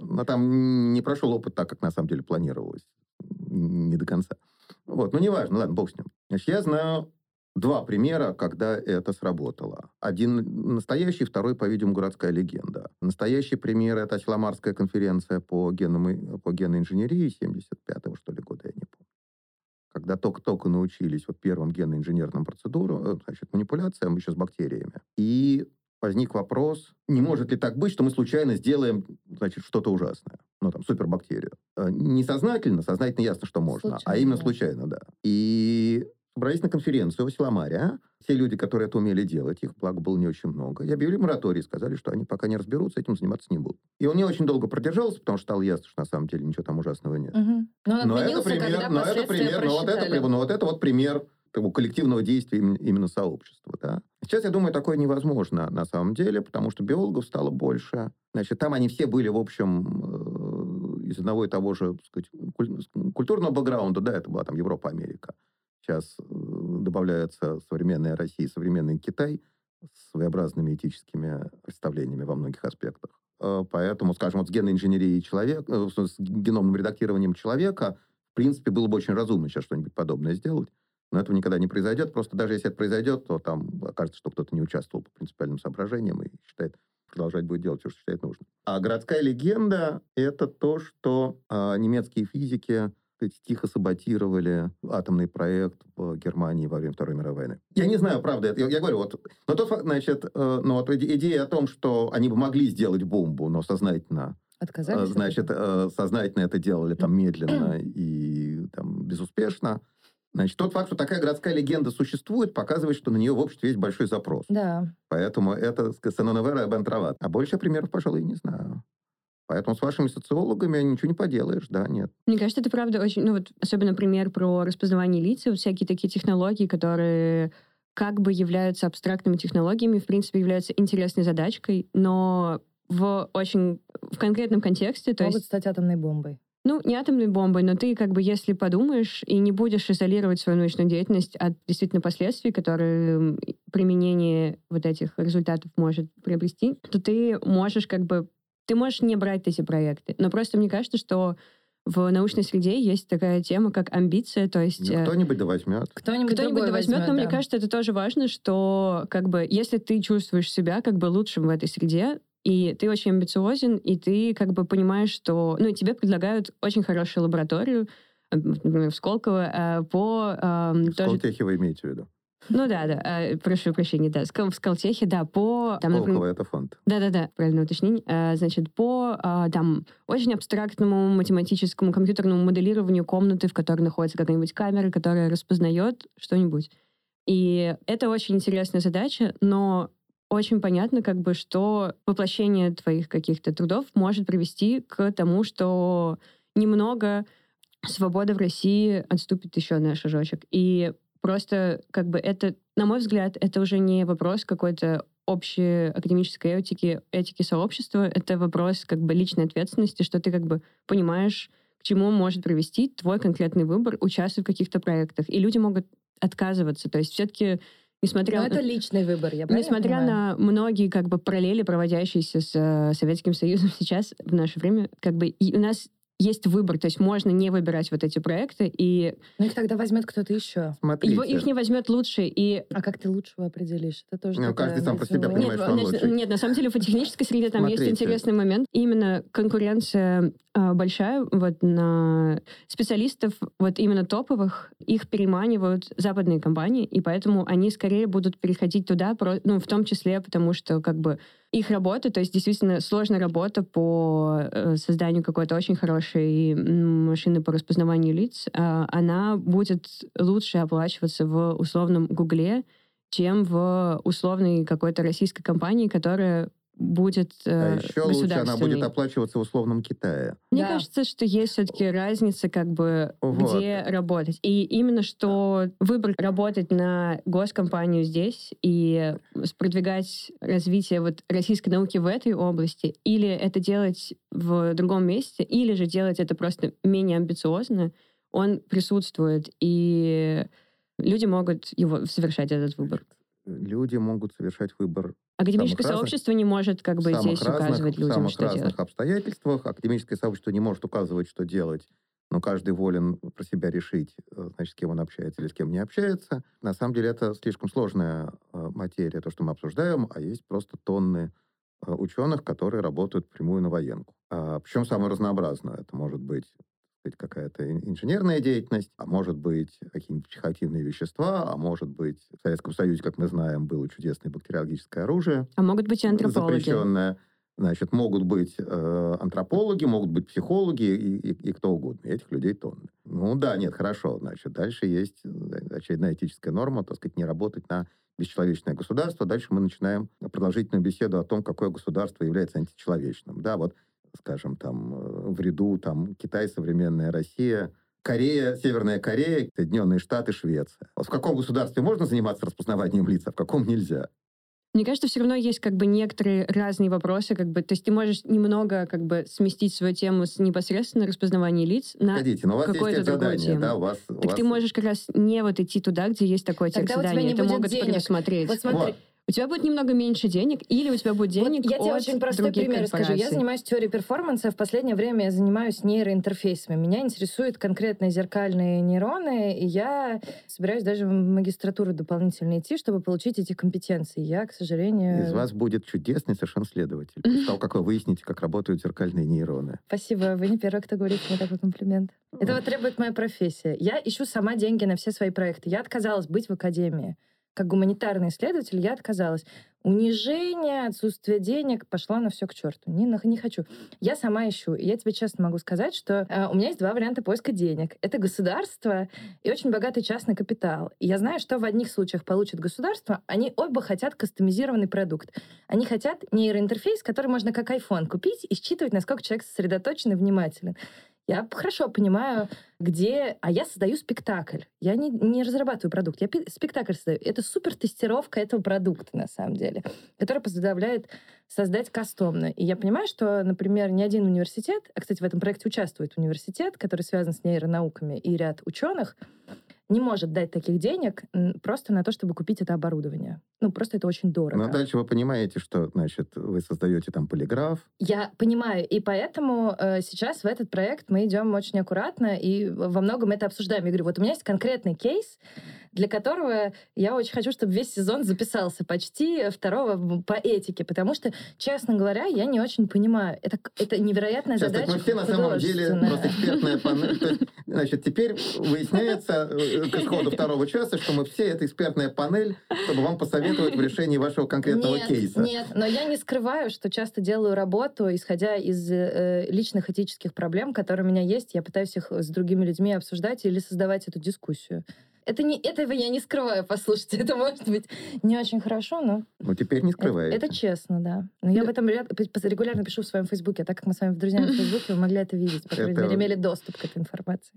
Но там не прошел опыт так, как на самом деле планировалось. Не до конца. Вот, ну неважно, ладно, бог с ним. Значит, я знаю два примера, когда это сработало. Один настоящий, второй, по-видимому, городская легенда. Настоящий пример – это Асламарская конференция по генной инженерии 75-го, что ли, года, я не помню. Когда только-только научились вот первым генно-инженерным процедурам, значит, манипуляциям, еще с бактериями. И возник вопрос, не может ли так быть, что мы случайно сделаем, значит, что-то ужасное. Ну, там, супербактерию. Сознательно ясно, что можно. Случайно, а именно случайно, да. И... Собрались на конференцию в Силамаре. Все люди, которые это умели делать, их, благо, было не очень много. И объявили мораторий, сказали, что они пока не разберутся, этим заниматься не будут. И он не очень долго продержался, потому что стало ясно, что на самом деле ничего там ужасного нет. Угу. Но это пример, вот пример коллективного действия именно сообщества. Да? Сейчас, я думаю, такое невозможно на самом деле, потому что биологов стало больше. Значит, там они все были, в общем, из одного и того же, так сказать, культурного бэкграунда. Да, это была там Европа, Америка. Сейчас добавляется современная Россия и современный Китай с своеобразными этическими представлениями во многих аспектах. Поэтому, скажем, вот с генной инженерией человека, с геномным редактированием человека, в принципе, было бы очень разумно сейчас что-нибудь подобное сделать. Но этого никогда не произойдет. Просто даже если это произойдет, то там окажется, что кто-то не участвовал по принципиальным соображениям и считает, продолжать будет делать все, что считает нужным. А городская легенда – это то, что немецкие физики... тихо саботировали атомный проект в Германии во время Второй мировой войны. Я не знаю, правда, это, я говорю, вот, но то, значит, вот идея о том, что они бы могли сделать бомбу, но сознательно, отказались, значит, сознательно это делали там медленно и там безуспешно. Значит, тот факт, что такая городская легенда существует, показывает, что на нее в обществе есть большой запрос. Да. Поэтому это саноневера бентрават. А больше примеров, пожалуй, не знаю. Поэтому с вашими социологами ничего не поделаешь, да, нет. Мне кажется, это правда очень... Ну вот, особенно пример про распознавание лиц, вот всякие такие технологии, которые как бы являются абстрактными технологиями, в принципе, являются интересной задачкой, но в конкретном контексте... Могут стать атомной бомбой. Ну, не атомной бомбой, но ты как бы, если подумаешь и не будешь изолировать свою научную деятельность от действительно последствий, которые применение вот этих результатов может приобрести, то ты можешь как бы... Ты можешь не брать эти проекты, но просто мне кажется, что в научной среде есть такая тема, как амбиция, то есть... Кто-нибудь да возьмет. Кто-нибудь возьмет, но мне кажется, это тоже важно, что как бы если ты чувствуешь себя как бы лучшим в этой среде, и ты очень амбициозен, и ты как бы понимаешь, что... Ну, тебе предлагают очень хорошую лабораторию, например, в Сколково, в Сколтехе вы имеете в виду? Ну да, прошу прощения, да, в Сколтехе, да, по... Там, Сколково, например, это фонд. Да, правильное уточнение. Значит, по там очень абстрактному математическому компьютерному моделированию комнаты, в которой находится какая-нибудь камера, которая распознает что-нибудь. И это очень интересная задача, но очень понятно, как бы, что воплощение твоих каких-то трудов может привести к тому, что немного свобода в России отступит еще на шажочек. И просто, как бы, это, на мой взгляд, это уже не вопрос какой-то общей академической этики сообщества, это вопрос, как бы, личной ответственности, что ты, как бы, понимаешь, к чему может привести твой конкретный выбор, участвуя в каких-то проектах. И люди могут отказываться. То есть все-таки, несмотря... Но это личный выбор, я правильно понимаю? Несмотря на многие, как бы, параллели, проводящиеся с Советским Союзом сейчас, в наше время, как бы, и у нас есть выбор, то есть можно не выбирать вот эти проекты, и... Ну, их тогда возьмет кто-то еще. Их не возьмет лучший, и... А как ты лучшего определишь? Это тоже... Ну, каждый сам про себя понимает, что он лучший. Нет, на самом деле, по технической среде там есть интересный момент. Именно конкуренция большая вот на специалистов, вот именно топовых, их переманивают западные компании, и поэтому они скорее будут переходить туда, ну, в том числе, потому что, как бы, их работа, то есть действительно сложная работа по созданию какой-то очень хорошей машины по распознаванию лиц, она будет лучше оплачиваться в условном Гугле, чем в условной какой-то российской компании, которая будет еще лучше она будет оплачиваться в условном Китае. Мне кажется, что есть все-таки разница, как бы, вот, где работать. И именно что выбор работать на госкомпанию здесь и продвигать развитие вот российской науки в этой области, или это делать в другом месте, или же делать это просто менее амбициозно, он присутствует, и люди могут его совершать, этот выбор. Люди могут совершать выбор. Академическое сообщество не может, как бы, здесь указывать людям, что делать. В самых разных обстоятельствах. Академическое сообщество не может указывать, что делать. Но каждый волен про себя решить, значит, с кем он общается или с кем не общается. На самом деле это слишком сложная материя, то, что мы обсуждаем, а есть просто тонны ученых, которые работают прямую на военку. Причем самое разнообразное. Это может быть какая-то инженерная деятельность, а может быть, какие-нибудь психоактивные вещества, а может быть, в Советском Союзе, как мы знаем, было чудесное бактериологическое оружие. А могут быть и антропологи. Запрещенное. Значит, могут быть антропологи, могут быть психологи и кто угодно. И этих людей тонны. Ну да, нет, хорошо. Значит, дальше есть очередная этическая норма, так сказать, не работать на бесчеловечное государство. Дальше мы начинаем продолжительную беседу о том, какое государство является античеловечным. Да, вот, скажем, там, в ряду там, Китай, современная Россия, Корея, Северная Корея, Соединенные Штаты, Швеция. Вот в каком государстве можно заниматься распознаванием лиц, а в каком нельзя? Мне кажется, все равно есть, как бы, некоторые разные вопросы, как бы, то есть ты можешь немного, как бы, сместить свою тему с непосредственно распознавания лиц на какое-то другое тему. Да, у вас... ты можешь как раз не вот идти туда, где есть такое текст задания. Это могут предусмотреть. Вот смотри. Вот. У тебя будет немного меньше денег, или у тебя будет денег вот от других корпораций. Я тебе очень простой пример расскажу. Я занимаюсь теорией перформанса, в последнее время я занимаюсь нейроинтерфейсами. Меня интересуют конкретные зеркальные нейроны, и я собираюсь даже в магистратуру дополнительно идти, чтобы получить эти компетенции. Я, к сожалению... Из вас будет чудесный совершенно следователь, после того, как вы выясните, как работают зеркальные нейроны. Спасибо. Вы не первый, кто говорит мне такой комплимент. Этого требует моя профессия. Я ищу сама деньги на все свои проекты. Я отказалась быть в академии. Как гуманитарный исследователь я отказалась. Унижение, отсутствие денег, пошло на все к черту. Не хочу. Я сама ищу. И я тебе честно могу сказать, что у меня есть два варианта поиска денег. Это государство и очень богатый частный капитал. И я знаю, что в одних случаях получит государство, они оба хотят кастомизированный продукт. Они хотят нейроинтерфейс, который можно как iPhone купить и считывать, насколько человек сосредоточен и внимателен. Я хорошо понимаю, где... А я создаю спектакль. Я не разрабатываю продукт, я спектакль создаю. Это супертестировка этого продукта, на самом деле, которая позволяет создать кастомно. И я понимаю, что, например, ни один университет... А, кстати, в этом проекте участвует университет, который связан с нейронауками, и ряд ученых не может дать таких денег просто на то, чтобы купить это оборудование. Ну, просто это очень дорого. Но дальше вы понимаете, что, значит, вы создаете там полиграф. Я понимаю, и поэтому сейчас в этот проект мы идем очень аккуратно, и во многом это обсуждаем. Я говорю, вот у меня есть конкретный кейс, для которого я очень хочу, чтобы весь сезон записался почти второго по этике, потому что, честно говоря, я не очень понимаю. Это невероятная сейчас задача. Мы все на самом деле просто экспертная панель. Значит, теперь выясняется к исходу второго часа, что мы все это экспертная панель, чтобы вам посоветовать в решении вашего конкретного кейса. Нет, но я не скрываю, что часто делаю работу, исходя из личных этических проблем, которые у меня есть. Я пытаюсь их с другими людьми обсуждать или создавать эту дискуссию. Этого я не скрываю, послушайте. Это может быть не очень хорошо, но... Ну, теперь не скрываете. Это честно, да. Но я об этом регулярно пишу в своем Фейсбуке. А так как мы с вами в друзьях в Фейсбуке, вы могли это видеть. По крайней мере, имели доступ к этой информации.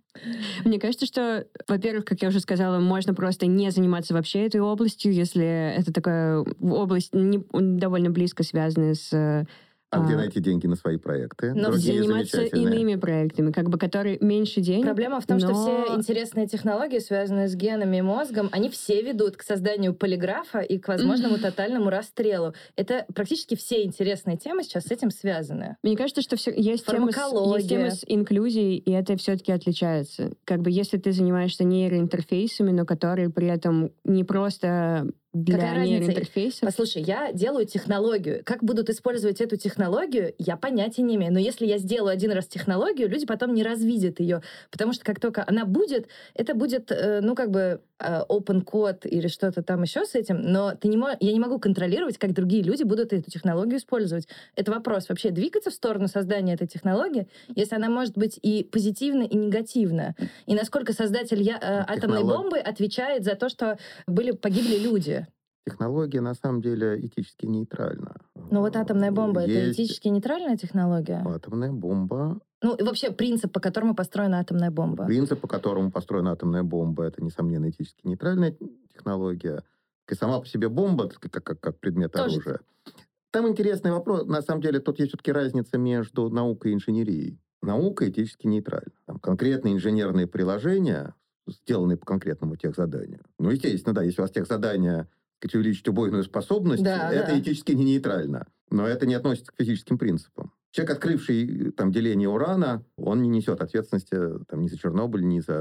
Мне кажется, что, во-первых, как я уже сказала, можно просто не заниматься вообще этой областью, если это такая область довольно близко связанная с... А где найти деньги на свои проекты? Но заниматься иными проектами, как бы, которые меньше денег. Проблема в том, что все интересные технологии, связанные с генами и мозгом, они все ведут к созданию полиграфа и к возможному тотальному расстрелу. Это практически все интересные темы сейчас с этим связаны. Мне кажется, что все, есть темы с инклюзией, и это все-таки отличается. Как бы, если ты занимаешься нейроинтерфейсами, но которые при этом не просто... Какая разница? Послушай, я делаю технологию. Как будут использовать эту технологию, я понятия не имею. Но если я сделаю один раз технологию, люди потом не развидят ее. Потому что как только она будет, это будет, ну, как бы, open code или что-то там еще с этим. Но я не могу контролировать, как другие люди будут эту технологию использовать. Это вопрос вообще двигаться в сторону создания этой технологии, если она может быть и позитивна, и негативна. И насколько создатель атомной бомбы отвечает за то, что погибли люди. Технология, на самом деле, этически нейтральна. Но вот атомная бомба — это этически нейтральная технология? Атомная бомба... Ну, и вообще принцип, по которому построена атомная бомба. Принцип, по которому построена атомная бомба, это, несомненно, этически нейтральная технология. И сама по себе бомба, как предмет оружия. Там интересный вопрос. На самом деле, тут есть все-таки разница между наукой и инженерией. Наука этически нейтральна. Там конкретные инженерные приложения, сделанные по конкретному техзаданию. Ну, естественно, да, если у вас техзадание... увеличить убойную способность, это этически не нейтрально. Но это не относится к физическим принципам. Человек, открывший деление урана, он не несет ответственности ни за Чернобыль, ни за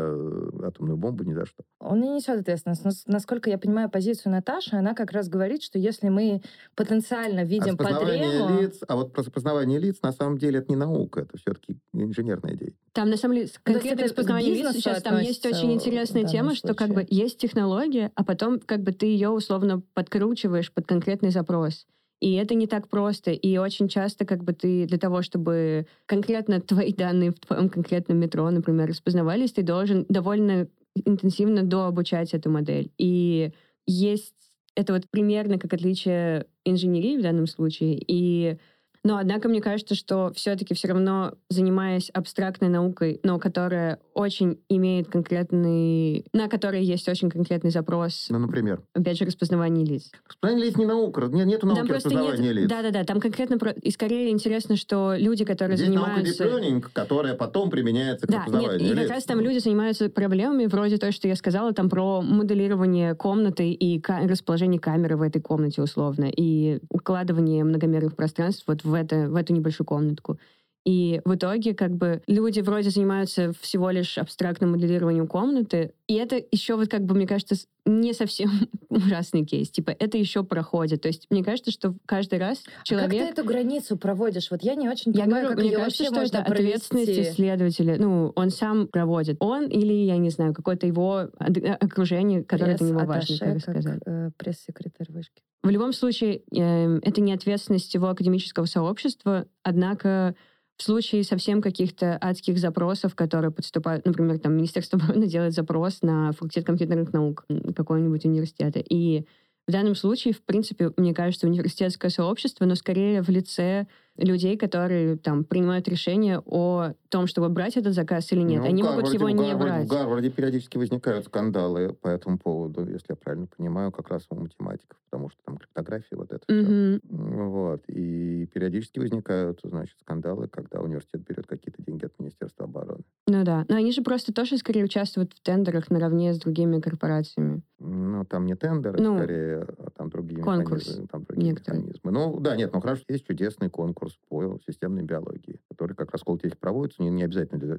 атомную бомбу, ни за что. Он не несет ответственность. Но, насколько я понимаю позицию Наташи, она как раз говорит, что если мы потенциально видим подрему... распознавание лиц, на самом деле, это не наука, это все-таки инженерная деятельность. Там, на самом деле, конкретно распознавание лиц сейчас, там есть очень интересная тема, что как бы есть технология, а потом как бы ты ее условно подкручиваешь под конкретный запрос. И это не так просто. И очень часто как бы ты для того, чтобы конкретно твои данные в твоем конкретном метро, например, распознавались, ты должен довольно интенсивно дообучать эту модель. И есть это вот примерно как отличие инженерии в данном случае. Но, однако, мне кажется, что все-таки все равно, занимаясь абстрактной наукой, но которая очень имеет конкретный... На которой есть очень конкретный запрос. Ну, например? Опять же, распознавание лиц. Распознавание лиц не наука. Нету науки распознавания лиц. Да-да-да. Там конкретно... И скорее интересно, что люди, которые занимаются... Здесь наука deep learning, которая потом применяется к распознаванию лиц. И как раз там люди занимаются проблемами, вроде той, что я сказала, там про моделирование комнаты и расположение камеры в этой комнате условно. И укладывание многомерных пространств вот в эту небольшую комнатку. И в итоге как бы люди вроде занимаются всего лишь абстрактным моделированием комнаты, и это еще вот как бы, мне кажется, не совсем ужасный кейс. Типа это еще проходит. То есть мне кажется, что каждый раз человек... как ты эту границу проводишь? Вот я не очень понимаю, как ее вообще можно провести. Ответственность исследователя. Ну, он сам проводит. Он или, я не знаю, какое-то его окружение, которое для него важно, как сказать. Пресс-секретарь вышки. В любом случае, это не ответственность его академического сообщества, однако в случае совсем каких-то адских запросов, которые подступают, например, там Министерство обороны делает запрос на факультет компьютерных наук какого-нибудь университета. И в данном случае, в принципе, мне кажется, университетское сообщество, но скорее в лице людей, которые там принимают решение о том, чтобы брать этот заказ или нет. Они могут его не брать. В Гарварде периодически возникают скандалы по этому поводу, если я правильно понимаю, как раз у математиков, потому что там криптография, вот это все. Вот. И периодически возникают, значит, скандалы, когда университет берет какие-то деньги от Министерства обороны. Ну да. Но они же просто тоже скорее участвуют в тендерах наравне с другими корпорациями. Ну, там не тендеры, скорее, там другие механизмы. Ну, да, нет, ну хорошо, есть чудесный конкурс по системной биологии, который как раз в Сколтехе проводится, не обязательно для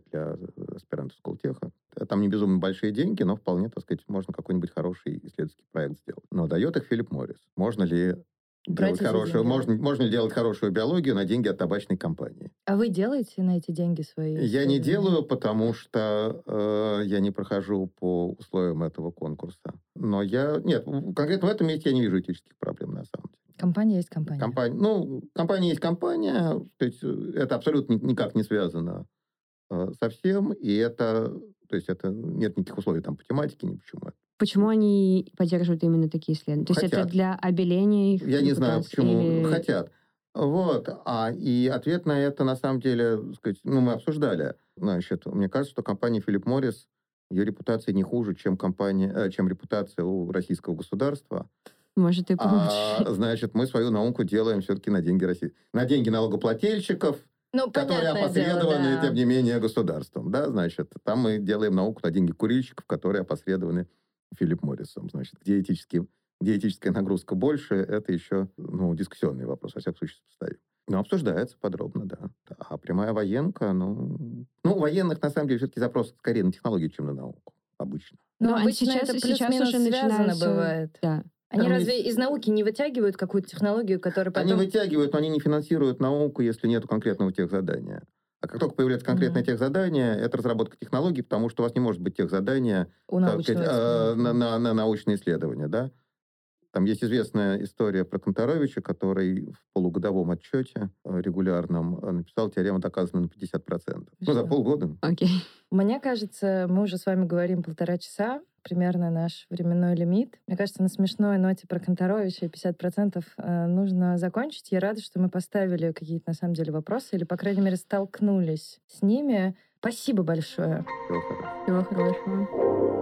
аспирантов Сколтеха. Там не безумно большие деньги, но вполне, так сказать, можно какой-нибудь хороший исследовательский проект сделать. Но дает их Филипп Моррис. Можно ли делать хорошую биологию на деньги от табачной компании? А вы делаете на эти деньги свои? Я не делаю, потому что я не прохожу по условиям этого конкурса. Но Нет, конкретно в этом месте я не вижу этических проблем, на самом деле. Компания есть компания. Компания есть компания. То есть это абсолютно никак не связано со всем. И это То есть это нет никаких условий там по тематике, ни почему. Почему они поддерживают именно такие исследования? То есть это для обеления их? Я не знаю, почему. Или... Хотят. Вот. И ответ на это, на самом деле, сказать, мы обсуждали. Значит, мне кажется, что компания Филипп Моррис, ее репутация не хуже, чем репутация у российского государства. Может, и получше. Значит, мы свою науку делаем все-таки на деньги России. На деньги налогоплательщиков, которые опосредованы, дело, да, тем не менее, государством. Да, значит, там мы делаем науку на деньги курильщиков, которые опосредованы Филипп Моррисом. Значит, где этическая нагрузка больше, это еще дискуссионный вопрос, во всяком случае, составим. Но обсуждается подробно, да. А прямая военка, у военных, на самом деле, все-таки запрос скорее на технологию, чем на науку, обычно. Но обычно сейчас, это плюс-минус связано бывает. Да. Они разве из науки не вытягивают какую-то технологию, которая потом... Они вытягивают, но они не финансируют науку, если нет конкретного техзадания. А как только появляется конкретное техзадание, это разработка технологий, потому что у вас не может быть техзадания на научные исследования, да? Там есть известная история про Канторовича, который в полугодовом отчете регулярном написал теорему доказанную на 50%. За полгода. Окей. Мне кажется, мы уже с вами говорим 1,5 часа, примерно наш временной лимит. Мне кажется, на смешной ноте про Канторовича и 50% нужно закончить. Я рада, что мы поставили какие-то, на самом деле, вопросы, или, по крайней мере, столкнулись с ними. Спасибо большое. Всего хорошего.